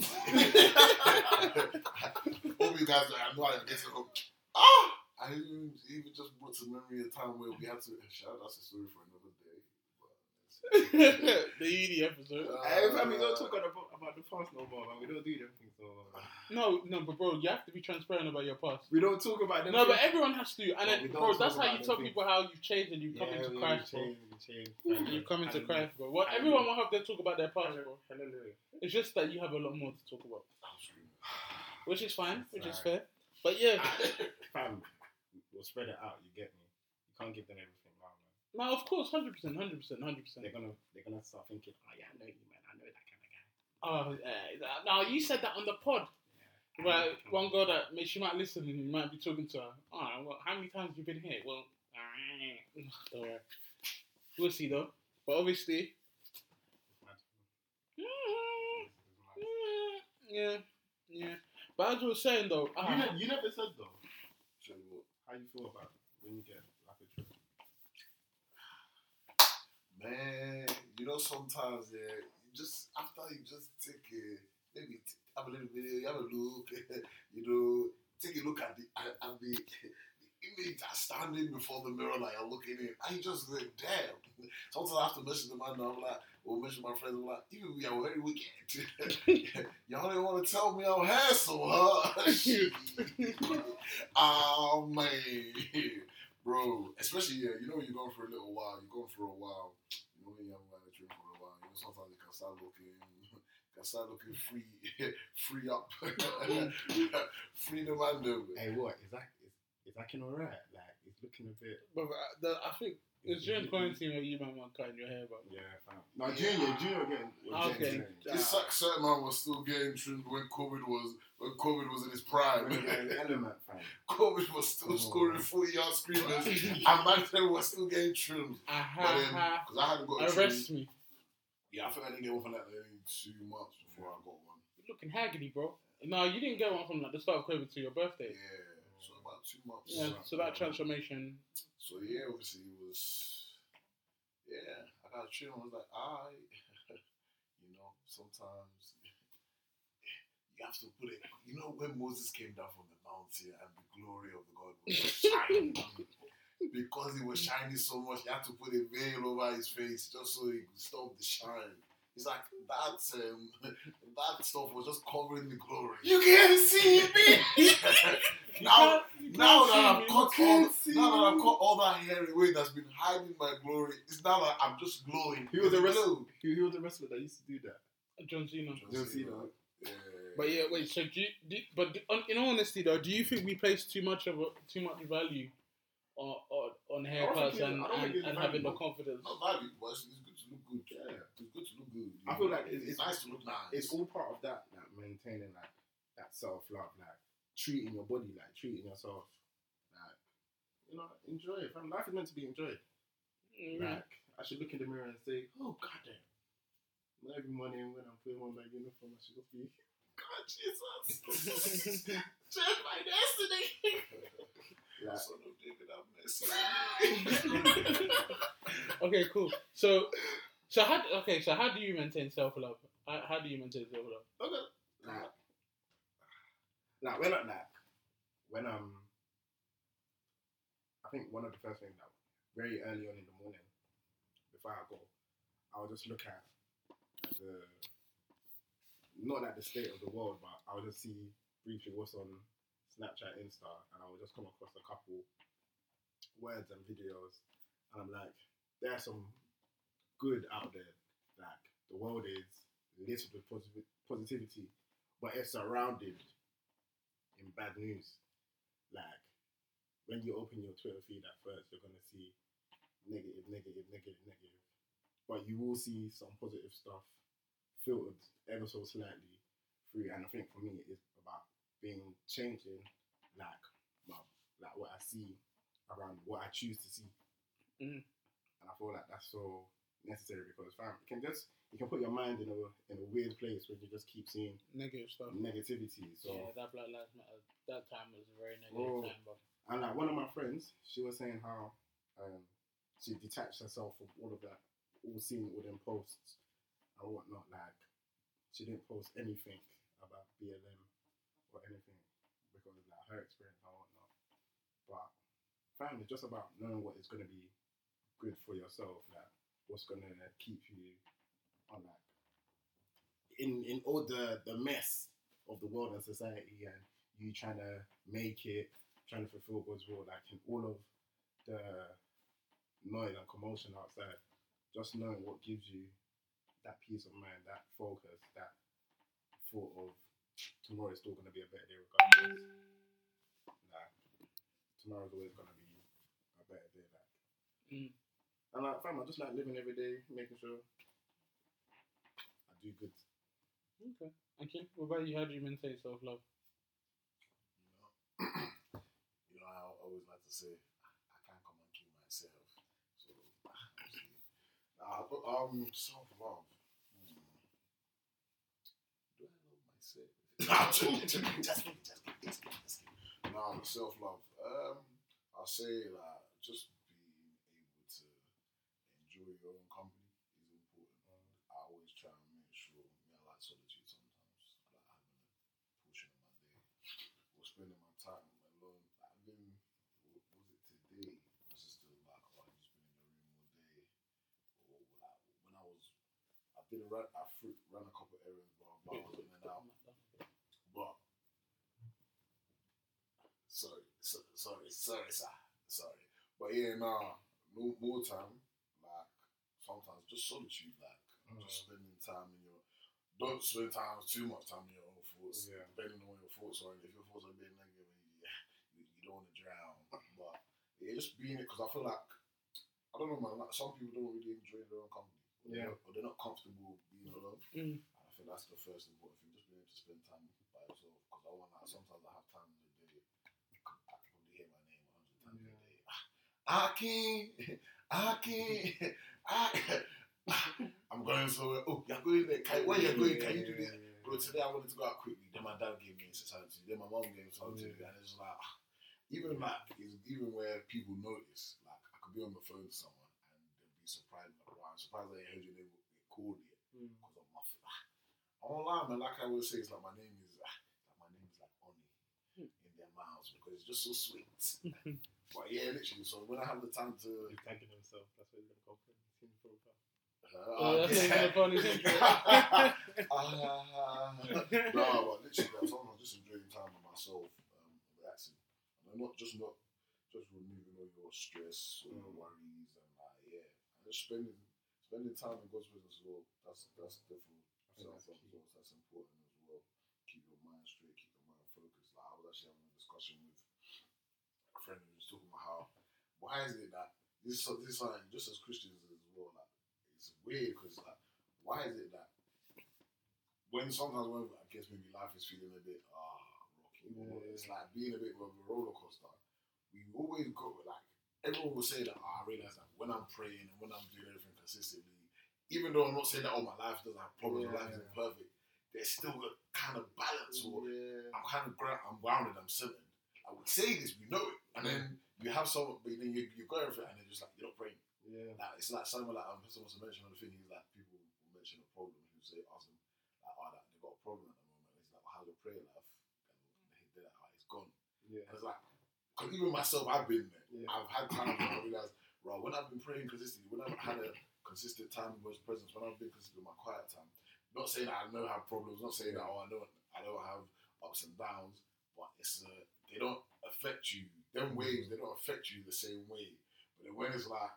hope you guys are, I know I didn't get to go. Ah! I even, even just brought to memory a time where we had to, shout out to the story for another day. The E D episode. Uh, Every time we don't talk about, about the past no more, man. We don't do them things no more. No, no, but bro, you have to be transparent about your past. We don't talk about them. No, things. But everyone has to. And then, bro, that's how you tell things. People how you've changed and you've come yeah, into Christ, bro. You've come into Christ, bro. Well, everyone will have their talk about their past, bro. Hallelujah. It's just that you have a lot more to talk about. Which is fine, which is fair. But yeah. Fam, we'll spread it out, you get me. You can't give them everything. No, of course, hundred percent, hundred percent, hundred percent. They're gonna, they're gonna start thinking, oh yeah, I know you, man. I know that kind of guy. Oh, uh, now you said that on the pod. Yeah, where one girl that she might listen and you might be talking to her. Oh, well, how many times have you been here? Well, don't worry. We'll see though. But obviously, yeah, yeah. But as we were saying though, uh, you, ne- you never said though. How you feel about it when you get? Man, you know sometimes yeah, you just after you just take a maybe t- have a little video, you have a look, you know, take a look at the at, at the, the image that's standing before the mirror like I'm looking in. I just go like, damn. Sometimes I have to mention the man now, I'm like, or mention my friends, I'm like, even we are very wicked. Y'all didn't want to tell me I'm handsome, huh? Oh man. Bro, especially, yeah, you know when you're going for a little while, you're going for a while, you know when you haven't had a drink for a while, you know sometimes you can start looking, can start looking free, free up, free the man though. Hey, what, is that, is, is that kind of alright? Like, it's looking a bit... But, but I, the, I think it's during quarantine where you might want to cut your hair, but... Yeah, fam. No, junior, junior again. Okay. This uh, certain man was still getting trimmed when COVID was... When COVID was in its prime, COVID was still oh, scoring forty-yard screamers, and Manchester was still getting trimmed. Aha! Because I hadn't got a arrest trim. Me. Yeah, I think I didn't get one from like two months before I got one. You're looking haggity, bro. No, you didn't get one from like the start of COVID to your birthday. Yeah, so about two months. Yeah, so, so that transformation. So yeah, obviously it was. Yeah, I got trimmed. I was like, I, you know, sometimes. You have to put it, you know, when Moses came down from the mountain and the glory of the God was shining, because he was shining so much, he had to put a veil over his face just so he could stop the shine. It's like that, um, that stuff was just covering the glory. You can't see me! now, now that I've cut all, now that I've cut all that hair away that's been hiding my glory, it's now that I'm just glowing. He was a wrestler. He was a wrestler that used to do that. John Cena. John Cena. Yeah. But yeah, wait. So do you? Do, but do, in all honesty, though, do you think we place too much of a, too much value on on, on haircuts and, and, and having the confidence? Not value, but it's good to look good. Yeah, it's good to look good. I feel like it's, it's nice to look nice. It's all part of that, like maintaining like that self love, like treating your body, like treating yourself, like you know, enjoy it. Life is meant to be enjoyed. Mm. Like I should look in the mirror and say, "Oh goddamn." Not every morning when I'm putting on my uniform, I should just be, God, Jesus, change my destiny. Like, son of David, have mercy. Okay, cool. So, so how? Okay, so how do you maintain self love? How, how do you maintain self love? Okay. Like, like when I like when um, I think one of the first things that very early on in the morning, before I go, I'll just look at. The not like the state of the world, but I'll just see briefly what's on Snapchat, Insta, and I'll just come across a couple words and videos, and I'm like, there's some good out there. Like, the world is littered with posit- positivity, but it's surrounded in bad news. Like, when you open your Twitter feed at first, you're going to see negative, negative, negative, negative. But you will see some positive stuff filtered ever so slightly through. And I think for me, it's about being changing, like, my, like what I see around what I choose to see. Mm. And I feel like that's so necessary because, fam, you can just, you can put your mind in a in a weird place where you just keep seeing negative stuff, negativity. So yeah, that Black Lives Matter, that time was a very negative oh, time. But and like one of my friends, she was saying how um, she detached herself from all of that, all seeing all them posts and whatnot. Like, she didn't post anything about B L M or anything because of like her experience and whatnot. But fam, it's just about knowing what is going to be good for yourself, like what's going to keep you on, like, in, in all the, the mess of the world and society, and you trying to make it, trying to fulfill God's will, like in all of the noise and commotion outside, just knowing what gives you that peace of mind, that focus, that thought of tomorrow is still going to be a better day regardless. Like, tomorrow's always going to be a better day. Like, mm. And like, fam, I just like living every day, making sure I do good. Okay. Okay. What about you? How do you maintain self-love? You know, you know, I always like to say, I can't come and kill myself. So, actually, now, um, self-love. Hmm. Do I love myself? just kidding, just kidding, just kidding, just kidding. No, self-love. Um, I'll say that like, just. Your own company is important. I always try and make sure, I like solitude sometimes. I like having a portion of my day or spending my time alone. I mean, what was it today? My sister was like, oh, I've just been in your room all day. Or like, when I was, I did a run, I fruit, ran a couple of errands, but I was in and out. But, sorry, so, sorry, sorry, sir, sorry. But yeah, nah, no more time. Sometimes just solitude, like mm. just spending time in your. Don't spend time too much time in your own thoughts. Yeah. Depending on what your thoughts are, and if your thoughts are being negative, you, you don't want to drown. But yeah, just being it because I feel like I don't know, man. Like some people don't really enjoy their own company. Or yeah. They're not, or they're not comfortable being alone. Mm. And I think that's the first important thing. Just being able to spend time by yourself. Because I want like sometimes I have time in the day. I can probably hear my name a hundred times yeah. a day. I can't. I can't. I, I'm going somewhere. Oh, you're going there. Can, where you're going? Can you do this? Bro, today I wanted to go out quickly. Then my dad gave me anxiety. Then my mom gave me something. Yeah. And it's like, even like, it's even where people notice. Like, I could be on the phone to someone and they'll be surprised. Like, wow, I'm surprised I heard your name called it because I'm muffled. I won't lie, man. Like I always say, it's like my name is like my name is like honey in their mouths because it's just so sweet. But yeah, literally. So when I have the time to, he's tagging himself. That's what he's gonna call for. Uh, yeah. uh, no, but literally, like, sometimes I'm just enjoying time with myself, um, relaxing, and I'm not just not just removing all your stress, all your worries, and like yeah, and just spending spending time in God's presence as well. That's that's definitely self-love as well. That's important as well. Keep your mind straight, keep your mind focused. Like I was actually having a discussion with a friend who was talking about how why is it that this this is something just as Christians as well. Like, it's weird because like, why is it that when sometimes when I guess maybe life is feeling a bit ah rocky, yeah. It's like being a bit of a roller coaster. We always go like everyone will say that oh, I realize that when I'm praying and when I'm doing everything consistently, even though I'm not saying that all oh, my life doesn't have problems, yeah. my life isn't perfect, there's still a kind of balance or yeah. I'm kind of ground, I'm grounded, I'm centered. I would say this, we know it, and then you have someone, but then you you go for it, and they're just like you're not praying. Yeah. Like, it's like someone like um, someone's mentioned on the thing. He's like people will mention a problem. He'll say, ask them like, "Oh, like, they've got a problem at the moment." It's like, "How's your prayer life?" And they're like, "Oh, it's gone." Yeah. And it's like, cause even myself, I've been there. Yeah. I've had time where I realized, bro, when I've been praying consistently, when I've had a consistent time in God's presence, when I've been consistent in my quiet time, Not saying that I don't have problems, not saying that oh, I don't I don't have ups and downs, but it's uh, they don't affect you. Them waves, they don't affect you the same way. But when it's like,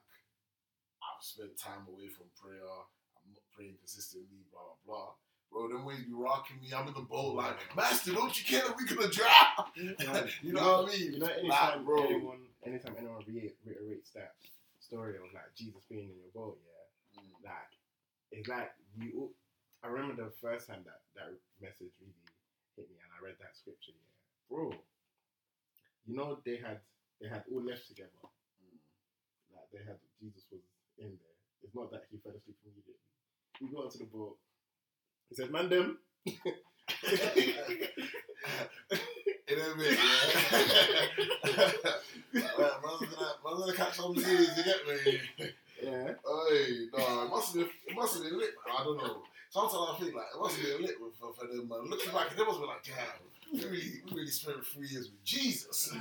I've spent time away from prayer, I'm not praying consistently, blah, blah, blah. Bro, them waves be rocking me, I'm in the boat like, Master, don't you care that we're going to drown? You know what I mean? You know, anytime, like, bro, anyone, anytime anyone reiterates that story of like Jesus being in your boat, yeah, mm. like, it's like, you. I remember the first time that, that message really hit me and I read that scripture, yeah. Bro, you know, they had they had all left together. Mm. Like they had, Jesus was in there. It's not that he fell asleep immediately. He got onto the boat. He said, man them. In a bit, yeah. Right, man's gonna catch some series, you get me? Yeah. Hey, no, it must have been, been lit, man. I don't know. Sometimes I think like, it must have been lit with, for them, man. Looking back, it must have been like, damn. We really, we really spent three years with Jesus.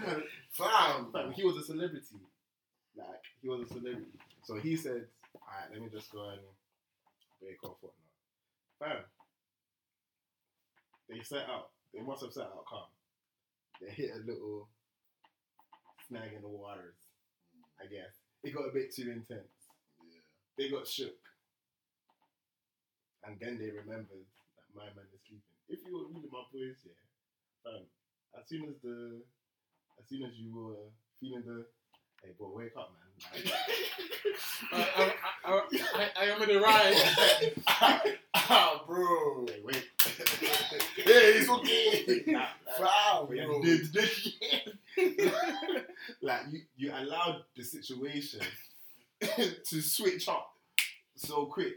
Fam. He was a celebrity. Like, he was a celebrity. So he said, alright, let me just go and break off whatnot. Fam. They set out. They must have set out calm. They hit a little snag in the waters, I guess. It got a bit too intense. Yeah. They got shook. And then they remembered that my man is sleeping. If you were reading my voice, yeah. Um, as soon as the, as soon as you were feeling the, hey, boy, wake up, man. Like, I, I, I, I, I am in the ride. Ah, bro. Hey, wait. Hey, it's okay. Nah, like, wow, bro. Did this like, you, you allowed the situation to switch up so quick.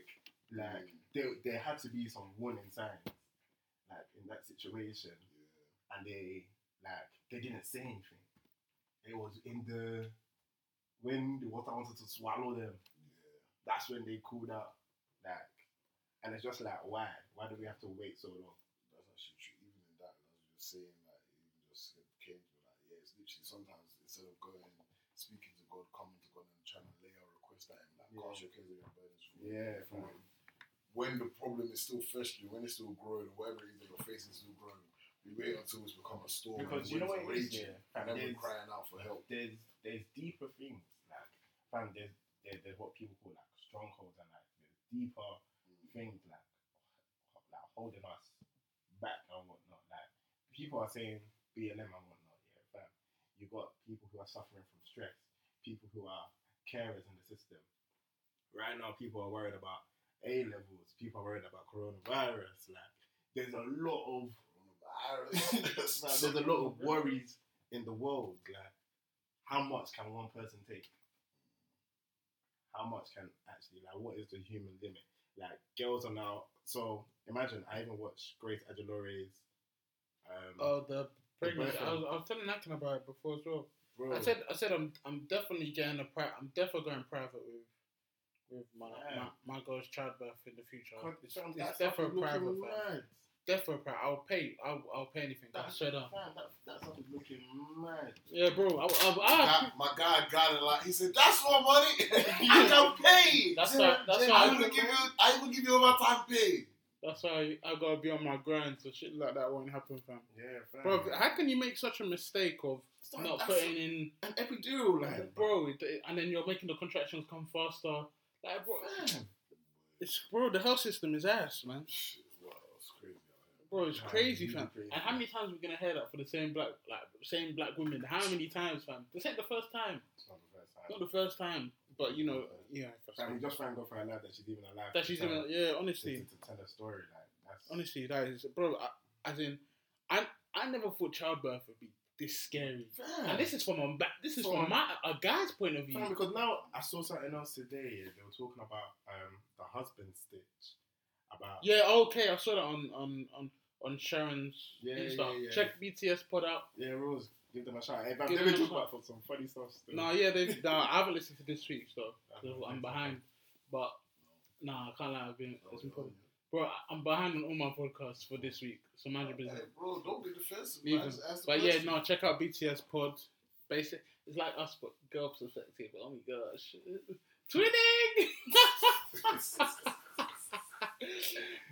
Like, there, there had to be some warning signs, like, in that situation. And they, like, they didn't say anything. It was in the, when the water wanted to swallow them, yeah. That's when they cooled out. Like, and it's just like, why? Why do we have to wait so long? That's actually true. Even in that, as you were saying, like, even just came to like, yeah, it's literally sometimes instead of going, speaking to God, coming to God and trying to lay our request at Him, like, yeah. Gosh, your cares and your burdens for me. Yeah, for when, when the problem is still freshly, when it's still growing, whatever it is that you're facing is still growing. We wait until it's become a storm because you know what it is, yeah. And then we're crying out for help. There's there's deeper things, like fam. There's there, there's what people call like strongholds and like there's deeper mm. things like like holding us back and whatnot. Like people are saying B L M and whatnot, yeah, fam. You got people who are suffering from stress, people who are carers in the system. Right now, people are worried about A levels. People are worried about coronavirus. Like there's a lot of there's a lot of worries in the world. Like, how much can one person take? How much can actually, like, what is the human limit? Like, girls are now. So, imagine I even watched Grace Aguilore's. Um, oh, the pregnancy. I was, I was telling Nathan about it before as well. Bro. I said, I said, I'm, I'm definitely getting a private. I'm definitely going private with. With my, yeah. my, my girl's childbirth in the future. God, it's it's definitely private. Definitely, I'll pay. I'll, I'll pay anything. That, straight up. Man, that, that's something looking mad. Yeah, bro. I, I, I, my guy got it. Like he said, that's my money. I can pay. That's why. That's why I will give you. I will give you all my time paid. That's why I, I gotta be on my grind so shit like that won't happen, fam. Yeah, fam. Bro, how can you make such a mistake of like, not putting in an epidural, like, bro? And then you're making the contractions come faster. Like, bro, man. It's bro. The health system is ass, man. Bro, it's crazy, fam. Crazy, and how many times are we gonna hear that for the same black, like same black women? How many times, fam? This ain't the first time. It's not the first time. Not the first time, but you know, yeah. Fam, we just thank God for her life that she's even alive. That she's even, yeah. Honestly, to, to tell her story, like that's honestly that is, bro. I, as in, I I never thought childbirth would be this scary. Fam. And this is from a this is from, from my a guy's point of view. Fam, because now I saw something else today. They were talking about um the husband stitch. About yeah, okay, I saw that on on on, on Sharon's yeah, Insta. Yeah, yeah. Check B T S Pod out. Yeah, Rose, give them a shout. Hey, give them a shout out for some funny stuff. Still. No, yeah, they. No, I haven't listened to this week, so, so I'm behind. But nah, I can't lie, I've been. It's been problem. Bro, I'm behind on all my podcasts for this week, so mind your business. Hey, bro, don't be defensive. Man. But yeah, no, check out B T S Pod. Basic, it's like us, but girl perspective. Oh my gosh, twinning.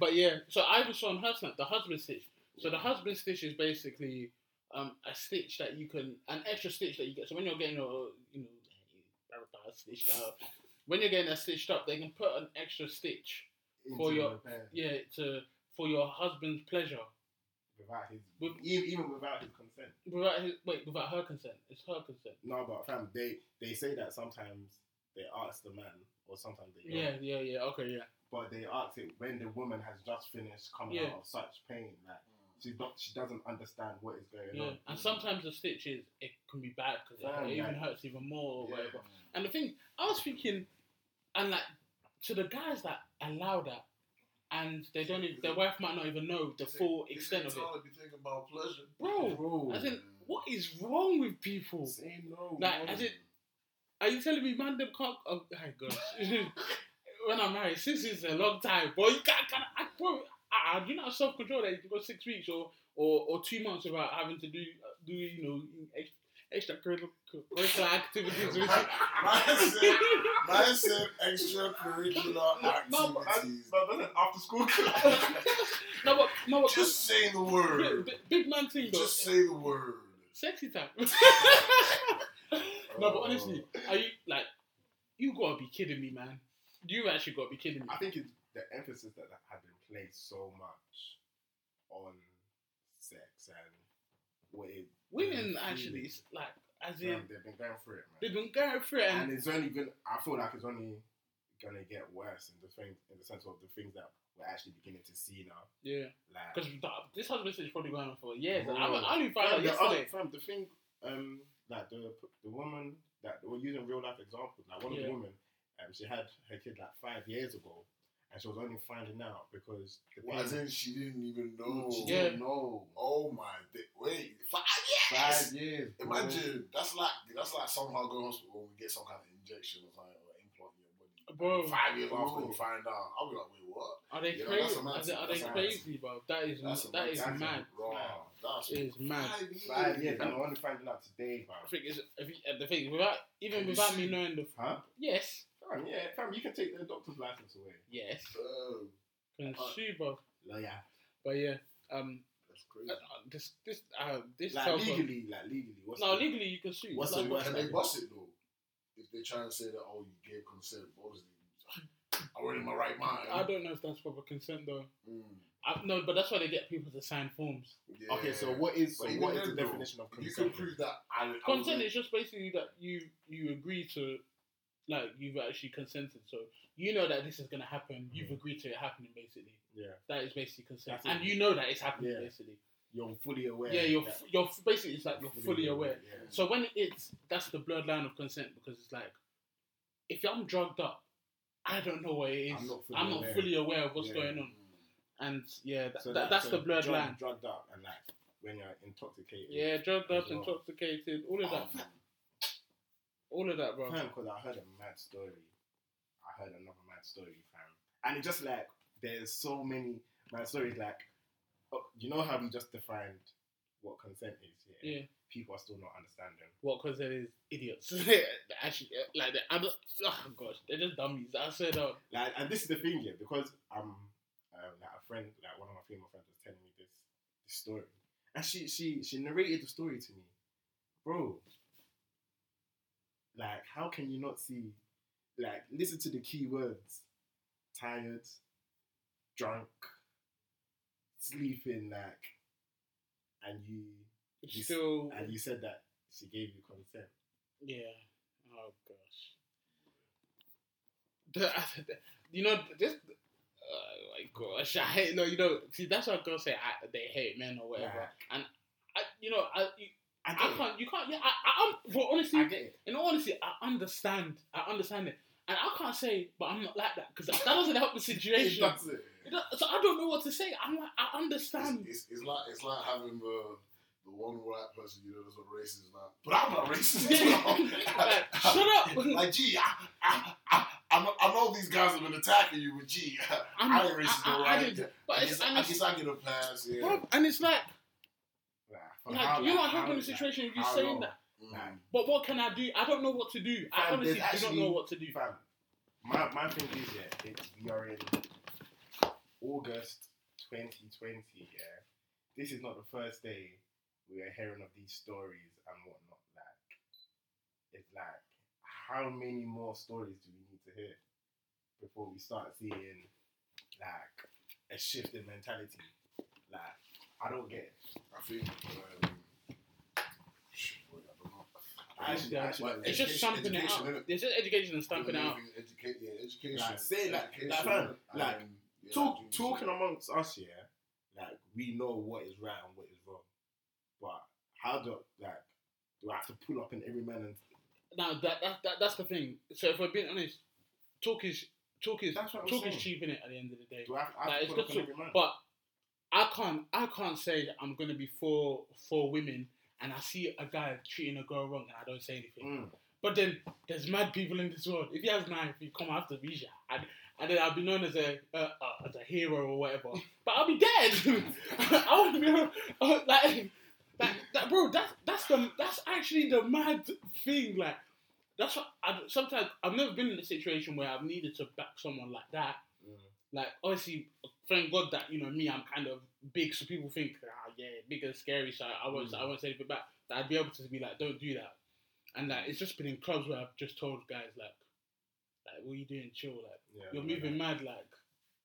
But yeah, so I was on her snap, the husband stitch. So the husband stitch is basically um, a stitch that you can, an extra stitch that you get. So when you're getting your, you know, stitched up, when you're getting that stitched up, they can put an extra stitch for into your, yeah, to for your husband's pleasure. Without his, With, even without his consent. Without his, wait, without her consent. It's her consent. No, but fam, they they say that sometimes they ask the man, or sometimes they don't. Yeah, yeah, yeah. Okay, yeah. But they ask it when the woman has just finished coming yeah. out of such pain that like, she do, she doesn't understand what is going yeah. on. And sometimes the stitches it can be bad because it, it even hurts even more or yeah. whatever. And the thing I was thinking, and like to the guys that allow that. And they don't. Even, their wife might not even know the full extent of it. If you think about pleasure, bro, bro. As in, what is wrong with people? Say no. Like, no. As in, are you telling me, man? Them can't. Oh my gosh. When I'm married, six is a long time, bro. You can't. Can I, bro, I, I, you not self control that you can go six weeks or, or or two months without having to do do you know extra extracurricular activities. Mine said extracurricular activities. But that's an after school class. no, but, no, but, Just say the word. Big, big man thing, though. Just say the word. Sexy time. no, but honestly, are you, like, you gotta be kidding me, man. You actually gotta be kidding me. I think it's the emphasis that had been placed so much on sex and what it Women actually, like, as in... Um, they've been going through it, man. They've been going through it. And it's only going to... I feel like it's only going to get worse in the thing, in the sense of the things that we're actually beginning to see now. Yeah. Because like, this husband is probably going on for years. Bro, I, I only found out yesterday. Other, the thing, um, like, the the woman that... We're using real-life examples. Like, one yeah. of the women, um, she had her kid, like, five years ago. And she was only finding out because... Wasn't she didn't even know. She yeah. didn't know. Oh my... Di- wait. Five years? Five years. Imagine. Bro. That's like that's like somehow going to hospital and get some kind of injection or something or implant in your body. Bro. Five years bro. After you find out. I'll be like, wait, what? Are they you crazy? Know, are they, are they crazy, bro? That is that's that is mad. mad. That's it is mad. Five years. Five years. I'm only finding out today, bro. I think it's, if you, the thing is, without, even without me knowing the... Huh? Yes. Fam, yeah, fam, you can take the doctor's license away. Yes. Oh. Consumer. Like, yeah. But yeah, um, that's crazy. Uh, this, this, uh, this. Like legally, like legally. What's no, the, legally you can sue. What's like, the what's can they bust it though? If they try and say that, oh, you gave consent, obviously, I wasn't in my right mind. I don't know if that's proper consent though. Mm. I, no, but that's why they get people to sign forms. Yeah. Okay, so what is so what is the though, definition of consent? You can prove that. I, I consent is just basically that you you agree to. Like, you've actually consented, so you know that this is going to happen. You've mm-hmm. agreed to it happening, basically. Yeah. That is basically consent. That's and it. You know that it's happening, yeah. basically. You're fully aware. Yeah, you're f- you're f- basically, it's like you're fully, fully aware. aware. Yeah. So when it's, that's the blurred line of consent, because it's like, if I'm drugged up, I don't know what it is. I'm not fully, I'm not aware. fully aware of what's yeah. going on. And, yeah, that, so that, that's so the blurred drug, line. Drugged up and, like, when you're intoxicated. Yeah, drugged up, well. intoxicated, all of that. Oh. All of that, bro. Because I heard a mad story. I heard another mad story, fam. And it's just like, there's so many mad stories. Like, oh, you know how we just defined what consent is? Yeah. yeah. People are still not understanding. What consent is? Idiots. Actually, like, they're, just, oh gosh, they're just dummies. I said, oh. Like, and this is the thing, yeah, because um, um, like a friend, like one of my female friends was telling me this, this story. And she, she, she narrated the story to me. Bro. Like, how can you not see, like, listen to the key words. Tired, drunk, sleeping, like, and you, you still, and you said that she gave you consent. Yeah. Oh, gosh. You know, this, oh, my gosh, I hate, no, you know, see, that's what girls say, I, they hate men or whatever. Like, and, I, you know, I, you, I, I can't, it. you can't, yeah, I, I, well, honestly, I get it. In all honesty, I understand, I understand it, and I can't say, but I'm not like that, because that, that doesn't help the situation. It it. It so I don't know what to say, I'm like, I understand. It's, it's, it's like, it's like having the, the one white person, you know, that's what racist is like, but I'm not racist. Like, shut up. Like, gee, I, I, I, I, know, I know these guys have been attacking you, but gee, I'm I ain't racist, I, I, right? I, did, but I, guess, I guess I get a pass, yeah. Bro, and it's like, Like, how, you're not helping the situation if you're saying long? that. Mm. But what can I do? I don't know what to do. I fam, honestly actually, do not know what to do. Fam, my, my thing is, yeah, it's, we are in August twenty twenty, yeah, this is not the first day we are hearing of these stories and whatnot. Like, it's like, how many more stories do we need to hear before we start seeing, like, a shift in mentality? Like, I don't get it. I think, um, I actually, I actually, it's just stamping it out. It's just education and stamping it out. Educate, yeah, education. Like, say that, like, like, like um, yeah, talk, like, talking amongst us, yeah, like, we know what is right and what is wrong. But how do, like, do I have to pull up in every man and... Now, that, that, that that's the thing. So, if we're being honest, talk is, talk is, that's what talk is cheap, innit, at the end of the day. Do I have, I have like, to pull up in every man? But I can't, I can't say that I'm going to be for, for women and I see a guy treating a girl wrong and I don't say anything. Mm. But then, there's mad people in this world. If he has nine, if you come after Vija, and, and then I'll be known as a uh, uh, as a hero or whatever. But I'll be dead! I wouldn't be... Uh, like... That, that, bro, that's that's the that's actually the mad thing. Like, that's what I sometimes I've never been in a situation where I've needed to back someone like that. Mm-hmm. Like, obviously, thank God that, you know, me, I'm kind of big, so people think, ah, yeah, big and scary. So I won't, mm-hmm. I won't say anything back. That I'd be able to be like, don't do that. And like, it's just been in clubs where I've just told guys like, like, what are you doing? Chill, like, yeah, you're yeah, moving yeah. mad, like,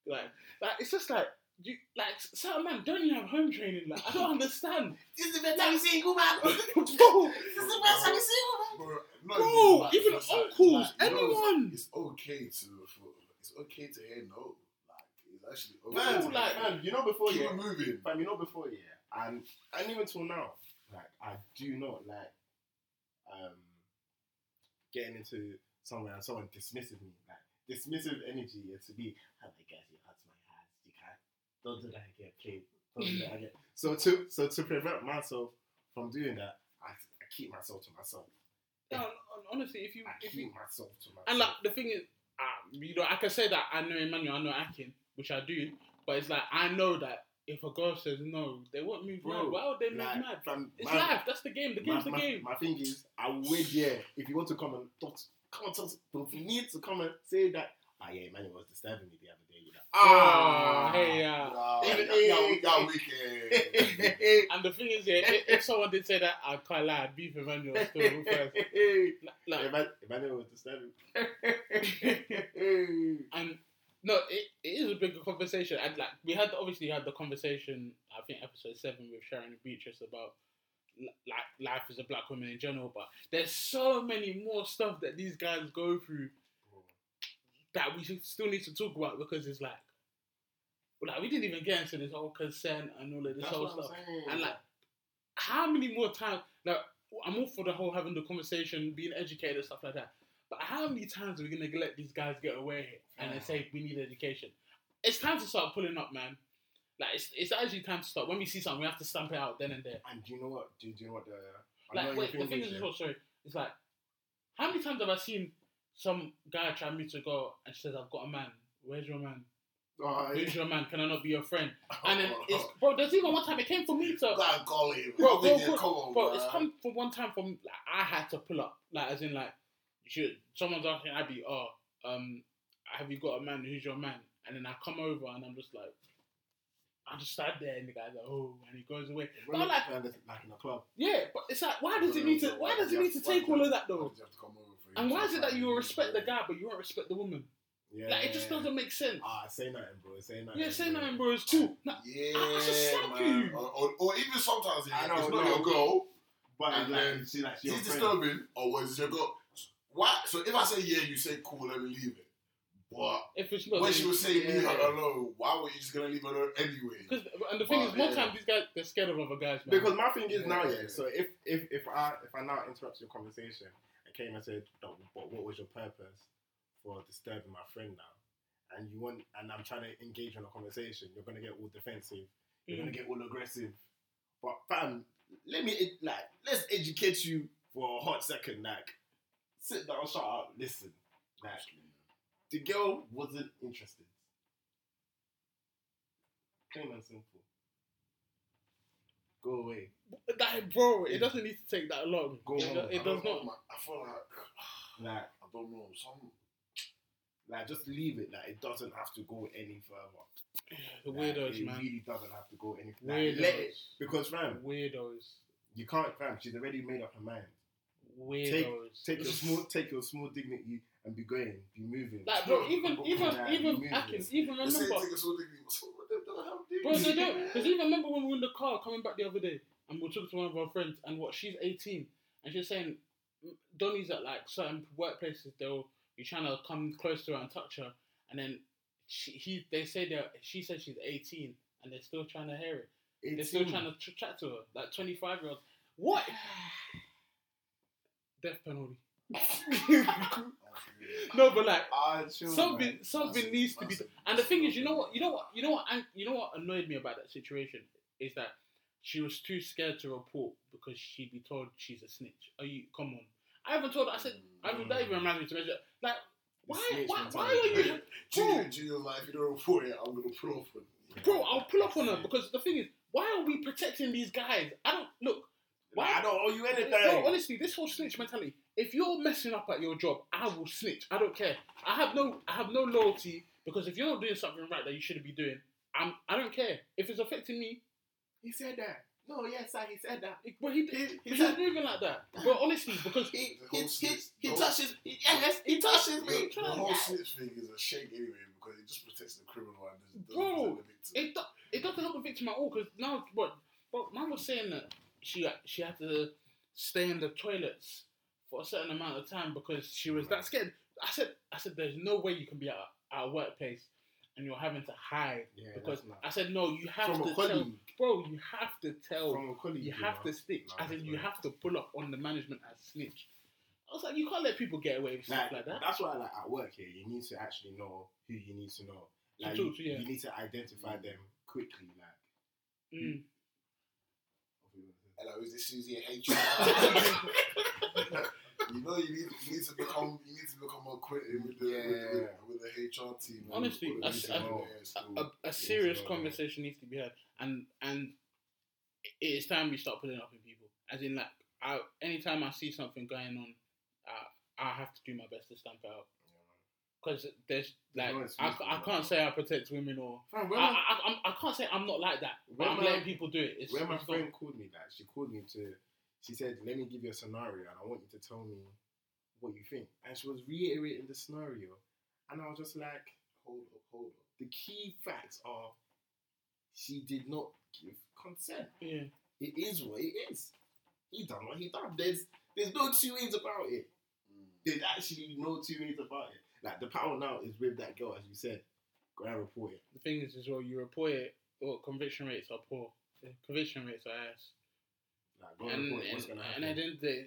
like, like, it's just like. You, like, certain man, don't you have home training? Like, I don't understand. This is the best time you see you, man. This is the best time you see you, man. Bro, bro like, even uncles, like, anyone. Know, it's okay to, it's okay to hear no. Like, it's actually okay. Bro, like, man, you know before you yeah, moving, fam, you know before yeah, and and even till now, like, I do not like, um, getting into somewhere and someone dismisses me. Like, dismissive energy is to be, I guess you hurt my hands, you can't. Don't do that again, please. Don't do that again. So to so to prevent myself from doing that, I, I keep myself to myself. No, honestly, if you I if keep you, myself to myself. And like the thing is, uh, you know, I can say that I know Emmanuel, I know Akin, which I do, but it's like I know that if a girl says no, they won't move mad. Why would they move like, mad? From, it's my, life. That's the game. The game's my, the game. My, my thing is, I wait. Yeah, if you want to come and talk, to, come and talk. But you need to come and say that. Ah, oh, yeah, Emmanuel was disturbing me the other day. Ah, you know, oh, oh, hey, yeah. Uh, hey, hey, y'all wicked. Hey. And the thing is, yeah, if, if someone did say that, I can't lie, I'd beef Emmanuel still first. Like, like, Emmanuel was disturbing me. And, no, it, it is a bigger conversation. And, like, we had, obviously, had the conversation, I think, episode seven with Sharon and Beatrice about, like, life as a black woman in general. But there's so many more stuff that these guys go through that we still need to talk about, because it's like, like we didn't even get into this whole consent and all of this That's whole stuff. Saying. And like, how many more times? Like, I'm all for the whole having the conversation, being educated and stuff like that. But how many times are we gonna let these guys get away and yeah. say we need education? It's time to start pulling up, man. Like, it's it's actually time to start. When we see something, we have to stamp it out then and there. And do you know what? Do you, do you know what the? I like, know wait, the thing is, oh, sorry, it's like, how many times have I seen? Some guy tried me to go, and she says, "I've got a man. Where's your man? Oh, Where's yeah. your man? Can I not be your friend?" And then it's bro. There's even one time it came from me to. That golly, bro, bro, bro, come on, bro, bro. It's come from one time from like, I had to pull up, like as in like, should someone's asking Abby, "Oh, um, have you got a man? Who's your man?" And then I come over and I'm just like, I just stand there and the guy's like, "Oh," and he goes away. But like, like in the club. Yeah, but it's like, why does it need to? Why does it need to take all of that though? And why is it that you respect the guy, but you won't respect the woman? Yeah. Like, it just doesn't make sense. Ah, say nothing, bro. Say nothing. Yeah, say nothing, bro. It's cool. Nah, yeah, I, I just slap you. Or, or, or even sometimes, yeah, I know, it's not no, your girl, but and like, then she, like, she's friend. disturbing, or was it your girl? Why? So if I say, yeah, you say, cool, let me leave it. But if it's not, when she was saying, yeah. leave her alone, why were you just going to leave her alone anyway? And the thing but, is, most yeah. times these guys, they're scared of other guys, man. Because my thing is yeah. now, yeah, so if, if, if, I, if I now interrupt your conversation, came and said, but what was your purpose for disturbing my friend now? And you want, and I'm trying to engage in a conversation. You're gonna get all defensive. You're mm. gonna get all aggressive. But fam, let me like let's educate you for a hot second. Like, sit down, shut up, listen. Like, the girl wasn't interested. Plain and simple. Go away. Like, bro, it doesn't need to take that long. Go it, on. It does not. Know, I feel like, like, I don't know. Some Like, just leave it. Like, it doesn't have to go any further. The like, weirdos, it man. It really doesn't have to go any further. Like, weirdos. Let it, because, fam. Weirdos. You can't, fam. She's already made up her mind. Weirdos. Take, take, your, small, take your small dignity and be going. Be moving. Like, bro, even, even, like, even, I can even remember. They take your small dignity. Bro, they don't. Because even remember when we were in the car coming back the other day and we talked to one of our friends and what, she's eighteen and she's saying, Donnie's at like certain workplaces, they'll, you're trying to come close to her and touch her, and then she, he, they say that she said she's eighteen, and they're still trying to hear it. eighteen They're still trying to ch- chat to her, like twenty-five year olds. What? Death penalty. No, but like oh, chill, something, man. something that's, needs to be. And the thing is, you know what, you know what, you know what, and you know what annoyed me about that situation is that she was too scared to report because she'd be told she's a snitch. Are you? Come on. I haven't told her. I said, I haven't, that even reminds me to measure. Like, why, why, why are you... Bro, do you know, like, if you don't report it, I'm going to pull off on her. Bro, I'll pull off on her, because the thing is, why are we protecting these guys? I don't... Look, why... Like, I don't owe you anything. No, honestly, this whole snitch mentality, if you're messing up at your job, I will snitch. I don't care. I have no I have no loyalty, because if you're not doing something right that you shouldn't be doing, I'm, I don't care. If it's affecting me... He said that. No, yes, sir, he said that. But he, he, he he's moving like that. But honestly, because he he, he, he touches, he, yes, he touches me. The, the whole snitch thing is a shame anyway, because it just protects the criminal and doesn't Bro, protect the victim. It, do, it doesn't help the victim at all, because now, what, but Mum was saying that she she had to stay in the toilets for a certain amount of time because she was that scared. I said, I said, there's no way you can be at our workplace and you're having to hide, yeah, because I said, no, you have From to tell, bro, you have to tell, you have you to snitch, no, I said, you right. have to pull up on the management as snitch. I was like, you can't let people get away with stuff like, like that. That's why, like, at work here, you need to actually know who you need to know. Like, you, to, yeah. you need to identify mm. them quickly, like. Mm. Hello, is this Susie at H R? You know, you need, you need to become you need to become acquainted with the yeah. with, with, with the H R team. Honestly, a, a, a, a serious conversation needs to be had, and and it's time we start putting up with people. As in, like, I, anytime I see something going on, I, I have to do my best to stamp it out. Because there's like no, I, I can't say I protect women or Fam, I, I, I, I I can't say I'm not like that. But I'm my, letting people do it. It's, when my it's friend not, called me that, she called me to. She said, let me give you a scenario and I want you to tell me what you think. And she was reiterating the scenario. And I was just like, hold up, hold up. The key facts are she did not give consent. Yeah. It is what it is. He done what he done. There's there's no two ways about it. Mm. There's actually no two ways about it. Like, the power now is with that girl, as you said. Go and report it. The thing is, as well, you report it, or conviction rates are poor. Conviction rates are ass. Like, and report, and, gonna and at the end of the day,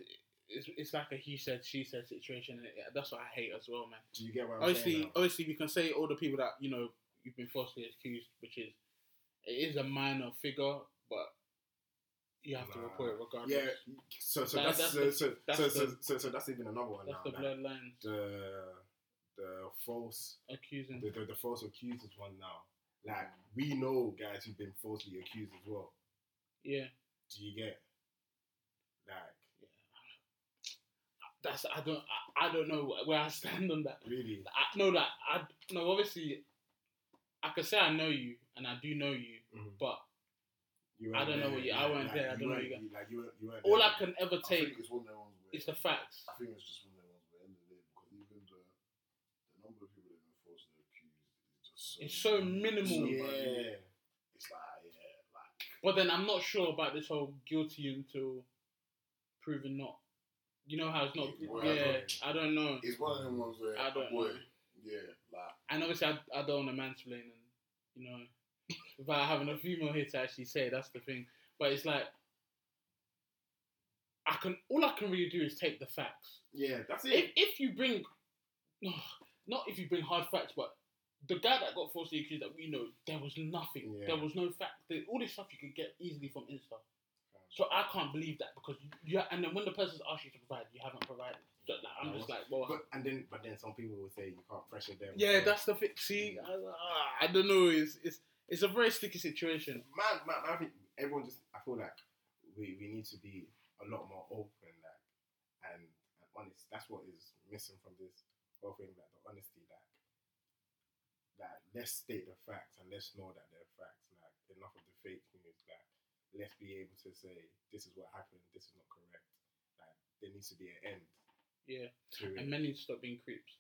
it's, it's like a he said, she said situation, and it, that's what I hate as well, man. Do you get what I'm obviously, saying? Obviously, we can say all the people that, you know, you've been falsely accused, which is, it is a minor figure, but you have nah. to report it regardless. Yeah, so so like, that's, that's, so, the, that's so, so, the, so so that's even another one that's now. That's the like, bloodline. The, the false... Accusing. The, the, the false accused is one now. Like, we know guys who've been falsely accused as well. Yeah. Do you get Like, yeah. that's I don't I, I don't know where I stand on that. Really, I know that I no obviously I could say I know you and I do know you, mm-hmm. but you I don't there, know what you. Like, I weren't like, there. I don't know you. Guys. Like, you weren't, you weren't All there. I can ever take is it's the facts. I think it's just one of the ones where end of the day, because even the the number of people that have been forced to accuse is just so it's so minimal. Yeah, yeah. It's like yeah, like. But then I'm not sure about this whole guilty until proven not. You know how it's not... Well, yeah, I don't, I don't know. It's one of them ones where... I don't boy, know. Yeah, like... And obviously, I, I don't want to mansplain and, you know, without having a female here to actually say, that's the thing. But it's like... I can... All I can really do is take the facts. Yeah, that's it. If, if you bring... Not if you bring hard facts, but the guy that got falsely accused that we know, there was nothing. Yeah. There was no fact. There, all this stuff you could get easily from Insta. So I can't believe that, because you ha- and then when the person's asked you to provide, you haven't provided. So, like, I'm no, just like, well, but, and then but then some people will say you can't pressure them. Yeah, them. That's the thing. See, yeah. I, I don't know. It's it's it's a very sticky situation. Man, man, I think everyone just. I feel like we, we need to be a lot more open, like, and, and honest. That's what is missing from this whole thing, like the honesty, like Like, let's state the facts and let's know that they're facts. Like, enough of the fake news. Like, let's be able to say, this is what happened, this is not correct. Like, there needs to be an end. Yeah. And men need to stop being creeps.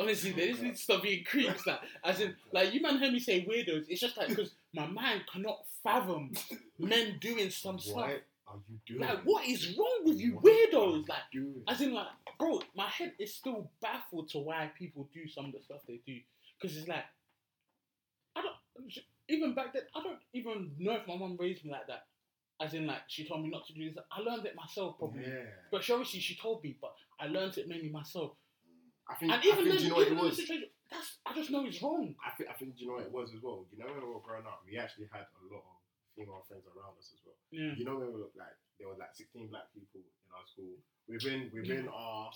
Honestly, oh, they just God. need to stop being creeps. Like, as in, like, you man heard me say weirdos. It's just like, because my mind cannot fathom men doing some what stuff. What are you doing? Like, what is wrong with you what weirdos? Like, doing? As in, like, bro, my head is still baffled to why people do some of the stuff they do. Because it's like, I don't, even back then, I don't even know if my mum raised me like that. As in, like, she told me not to do this. I learned it myself, probably. Yeah. But she obviously, she told me, but I learned it mainly myself. I think, and even I think, then, you know even what it was? Situation, that's, I just know it's wrong. I think, I think, you know what it was as well? You know, when we were growing up, we actually had a lot of female friends around us as well. Yeah. You know, when we were, like, there were, like, sixteen black people in our school. Within within yeah. our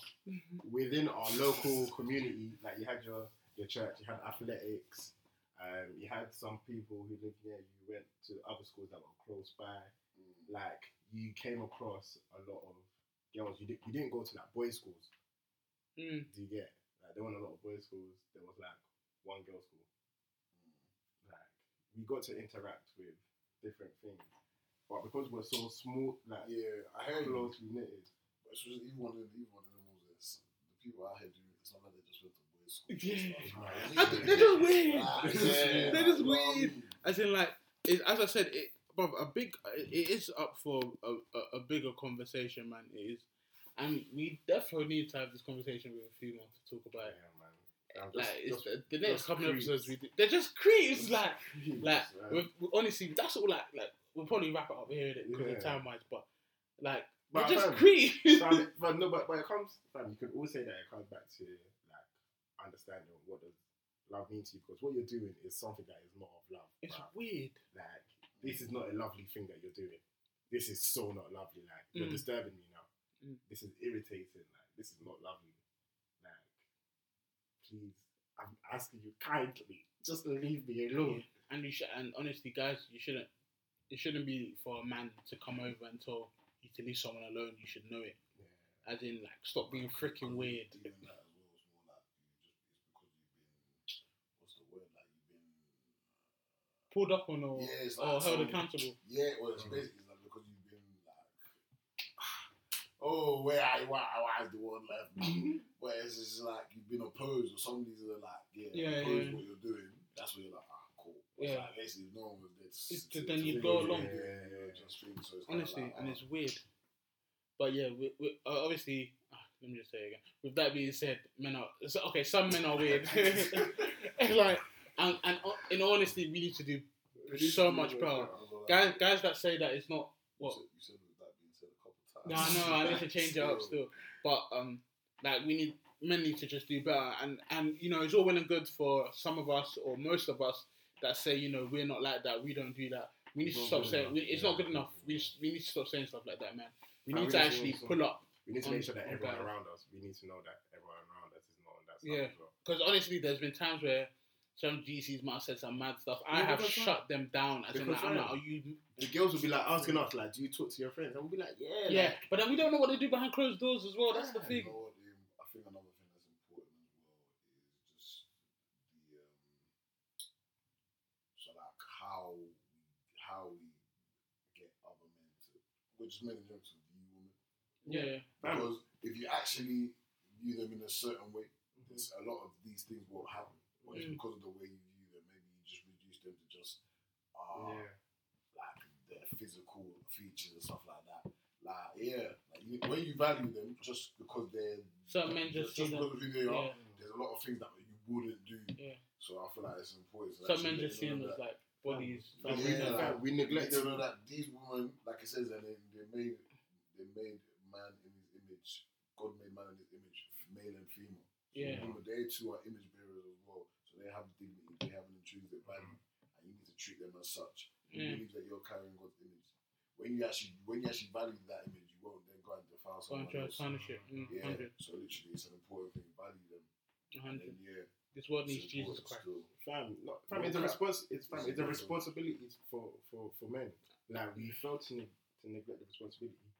within our local community, like, you had your, your church, you had athletics, um, you had some people who lived near you, went to other schools that were close by. Like, you came across a lot of girls. You, did, you didn't go to, like, boys' schools. Mm. Do you get? Like, there weren't a lot of boys' schools. There was, like, one girls' school. Mm. Like, we got to interact with different things. But because we're so small, like, yeah, I heard close knitted. But it's just, even one of the even one of the rules is the people out here do it. It's not like they just went to boys' school. Yeah. Like, yeah. They're just weird. Like, yeah. They're just weird. As in, like, it, as I said, it. But a big, it is up for a, a, a bigger conversation, man. It is, and we definitely need to have this conversation with a female to talk about it. Yeah, man. Just, like, it's, just, the next couple of episodes we do, they're just creeps, like, creeps, like we're, we're, honestly, that's all. Like, like we'll probably wrap it up here because yeah. of time wise, but like, but just creeps. But, but no, but when it comes, fam, you can always say that it comes back to like understanding what does love mean to you, because what you're doing is something that is not of love. It's but, weird, like. This is not a lovely thing that you're doing. This is so not lovely. Like, you're mm. disturbing me now. Mm. This is irritating. Like, this is not lovely. Like, please, I'm asking you kindly, just leave me alone. Yeah. And you should. And honestly, guys, you shouldn't. It shouldn't be for a man to come over and tell you to leave someone alone. You should know it. Yeah. As in, like, stop being freaking weird. Even that as well is more like you just because you've been. What's the word? Like, you've been pulled up on or, yeah, like or held accountable. Yeah, well, it's basically like because you've been like, oh, where I why why is the world left me? Where it's just like you've been opposed, or somebody's like, yeah, yeah opposed yeah. what you're doing. That's where you're like, ah, cool. It's yeah, like, basically no one was there. Then you go along. Yeah, yeah, yeah, just think, so it's honestly, like, and ah. it's weird. But yeah, we, we uh, obviously. Let me just say it again. With that being said, men are so, okay. Some men are weird. Like. And, and in honesty, we need to do so much better. Guys guys that say that it's not what you said, you said that being said a couple of times. No, no, I need to change it up still. But um, like we need men need to just do better. And and you know, it's all well and good for some of us or most of us that say you know we're not like that, we don't do that. We need to stop saying we, it's not good enough. We just, we need to stop saying stuff like that, man. We need to actually pull up. We need to make sure that everyone around us. We need to know that everyone around us is not on that stuff as well. Because honestly, there's been times where. Some G Cs might have said some mad stuff. I yeah, have shut right. them down. As in, like, I'm like, are you... The girls will be like asking us, like, do you talk to your friends? And we'll be like, yeah. Yeah, like... but then we don't know what they do behind closed doors as well. That's yeah, the thing. You know, I think another thing that's important as well is just the, um, so like how how we get other men to, we're just making them to view women. Yeah. Because if you actually view them in a certain way, there's a lot of these things will happen. But it's because of the way you view them, maybe you just reduce them to just uh, yeah. like their physical features and stuff like that. Like, yeah, like you, when you value them, just because they're some men just, just because of who they are, yeah. there's a lot of things that you wouldn't do. Yeah. So I feel like it's important. So some men just see them as like bodies. Yeah, like, yeah, like, we neglect them. Like, these women, like it says, and they, they made they made man in his image. God made man in his image, male and female. Yeah. So, you know, they too are image bearers as well. They have dignity, they have an intrinsic value, and you need to treat them as such. You yeah. believe that you're carrying God's image. When you actually, when you actually value that image, you won't then go and defile someone else. Mm, yeah. one hundred So literally, it's an important thing. Value them. one hundred Then, yeah. This world needs Jesus Christ. Fam, no, fam, it's a respons- It's fam, it's a responsibility for, for, for men. Like we fail to ne- to neglect the responsibility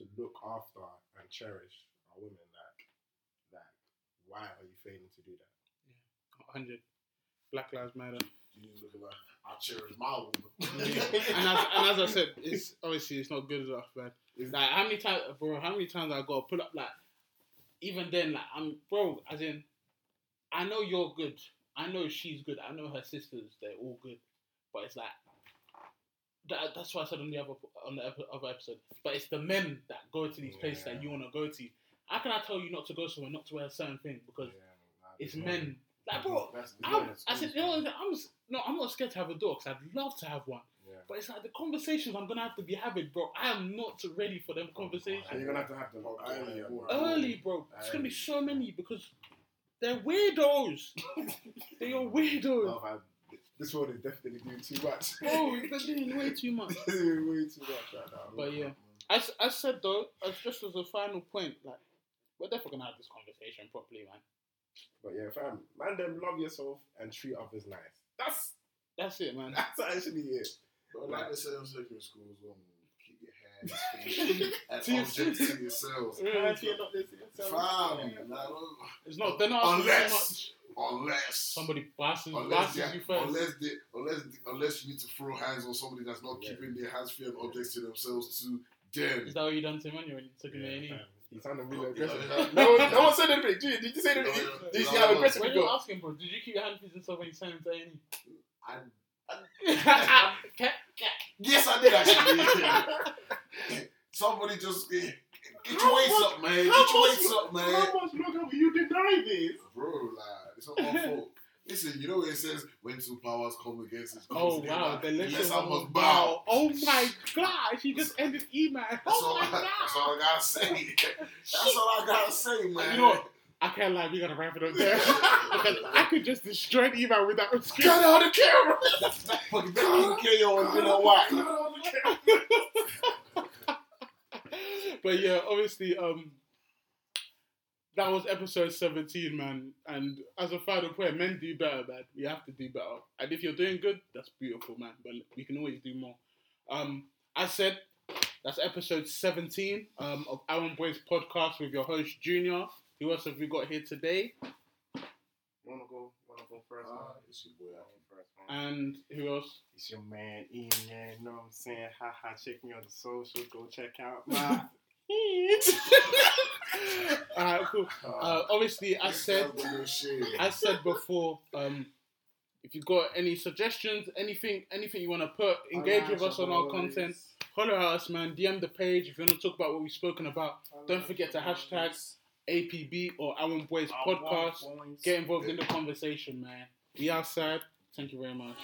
to look after and cherish our women. Like, like, why are you failing to do that? one hundred Black Lives Matter. You look like I cherish my woman. and, as, and as I said, it's obviously it's not good enough, man. It's like how many times, bro? How many times I gotta pull up? Like even then, like I'm, bro. As in, I know you're good. I know she's good. I know her sisters. They're all good. But it's like that, that's what I said on the other on the other episode. But it's the men that go to these yeah. places that you want to go to. How can I tell you not to go somewhere, not to wear a certain thing? Because yeah, it's men. Good. Like, bro, that's, that's, I'm, that's I said, you know, I'm no, I'm not scared to have a dog because I'd love to have one. Yeah. But it's like the conversations I'm gonna have to be having, bro. I am not ready for them conversations. And you're gonna have to have them early, early, bro. It's gonna be so many because they're weirdos. They are weirdos. No, man, this one is definitely doing too much. Oh, they're doing way too much. They're doing way too much right now. But yeah, as I said though, as just as a final point, like we're definitely gonna have this conversation properly, man. But yeah, fam, man, them love yourself and treat others nice. That's that's it, man. That's actually it. But like they said in secondary school as well, man. Keep your hands and objects to yourselves. Fam, it's not. They're not unless unless somebody passes unless, yeah, you first. Unless they, unless unless you need to throw hands on somebody that's not yeah. keeping their hands free and objects to themselves to them. Is that what you done to Emmanuel when you took him in? He sounded really aggressive. No, no one said anything. Did you, did you say anything? Did you, did you no, see how no, aggressive no. you go? When you ask him, bro, did you keep your hand to yourself when you signed him to A and E? I, I, I, I, yes, I did actually. Somebody just... Get your weights up, man. Get your weights up, man. How much longer will you deny this? Bro, like, it's not my fault. Listen, you know what it says? When two powers come against us. Oh, wow. The lesson I must bow. Oh, my gosh. He just ended email. Oh, my God. That's all I got to say. That's all I got to say, man. You know what? I can't lie. We got to wrap it up there. I could just destroy the email without a script. Cut out the camera. Fucking K O. You know why? Cut out the camera. But, yeah, obviously, um... that was episode seventeen, man. And as a final point, men do better, man. We have to do better. And if you're doing good, that's beautiful, man. But we can always do more. Um, as said, that's episode seventeen um, of Aaron Boy's podcast with your host, Junior. Who else have we got here today? Wanna go? Wanna go first? Uh, it's your boy, Aaron. And who else? It's your man, Ian. Yeah, you know what I'm saying? Ha ha. Check me on the social. Go check out my. Alright, cool. Uh, obviously, I said, I said before. Um, if you got any suggestions, anything, anything you want to put, engage with us on our content. Holler at us, man. D M the page if you want to talk about what we've spoken about. Don't forget to hashtag A P B or Aaron Boys Podcast. Get involved in the conversation, man. We outside. Thank you very much.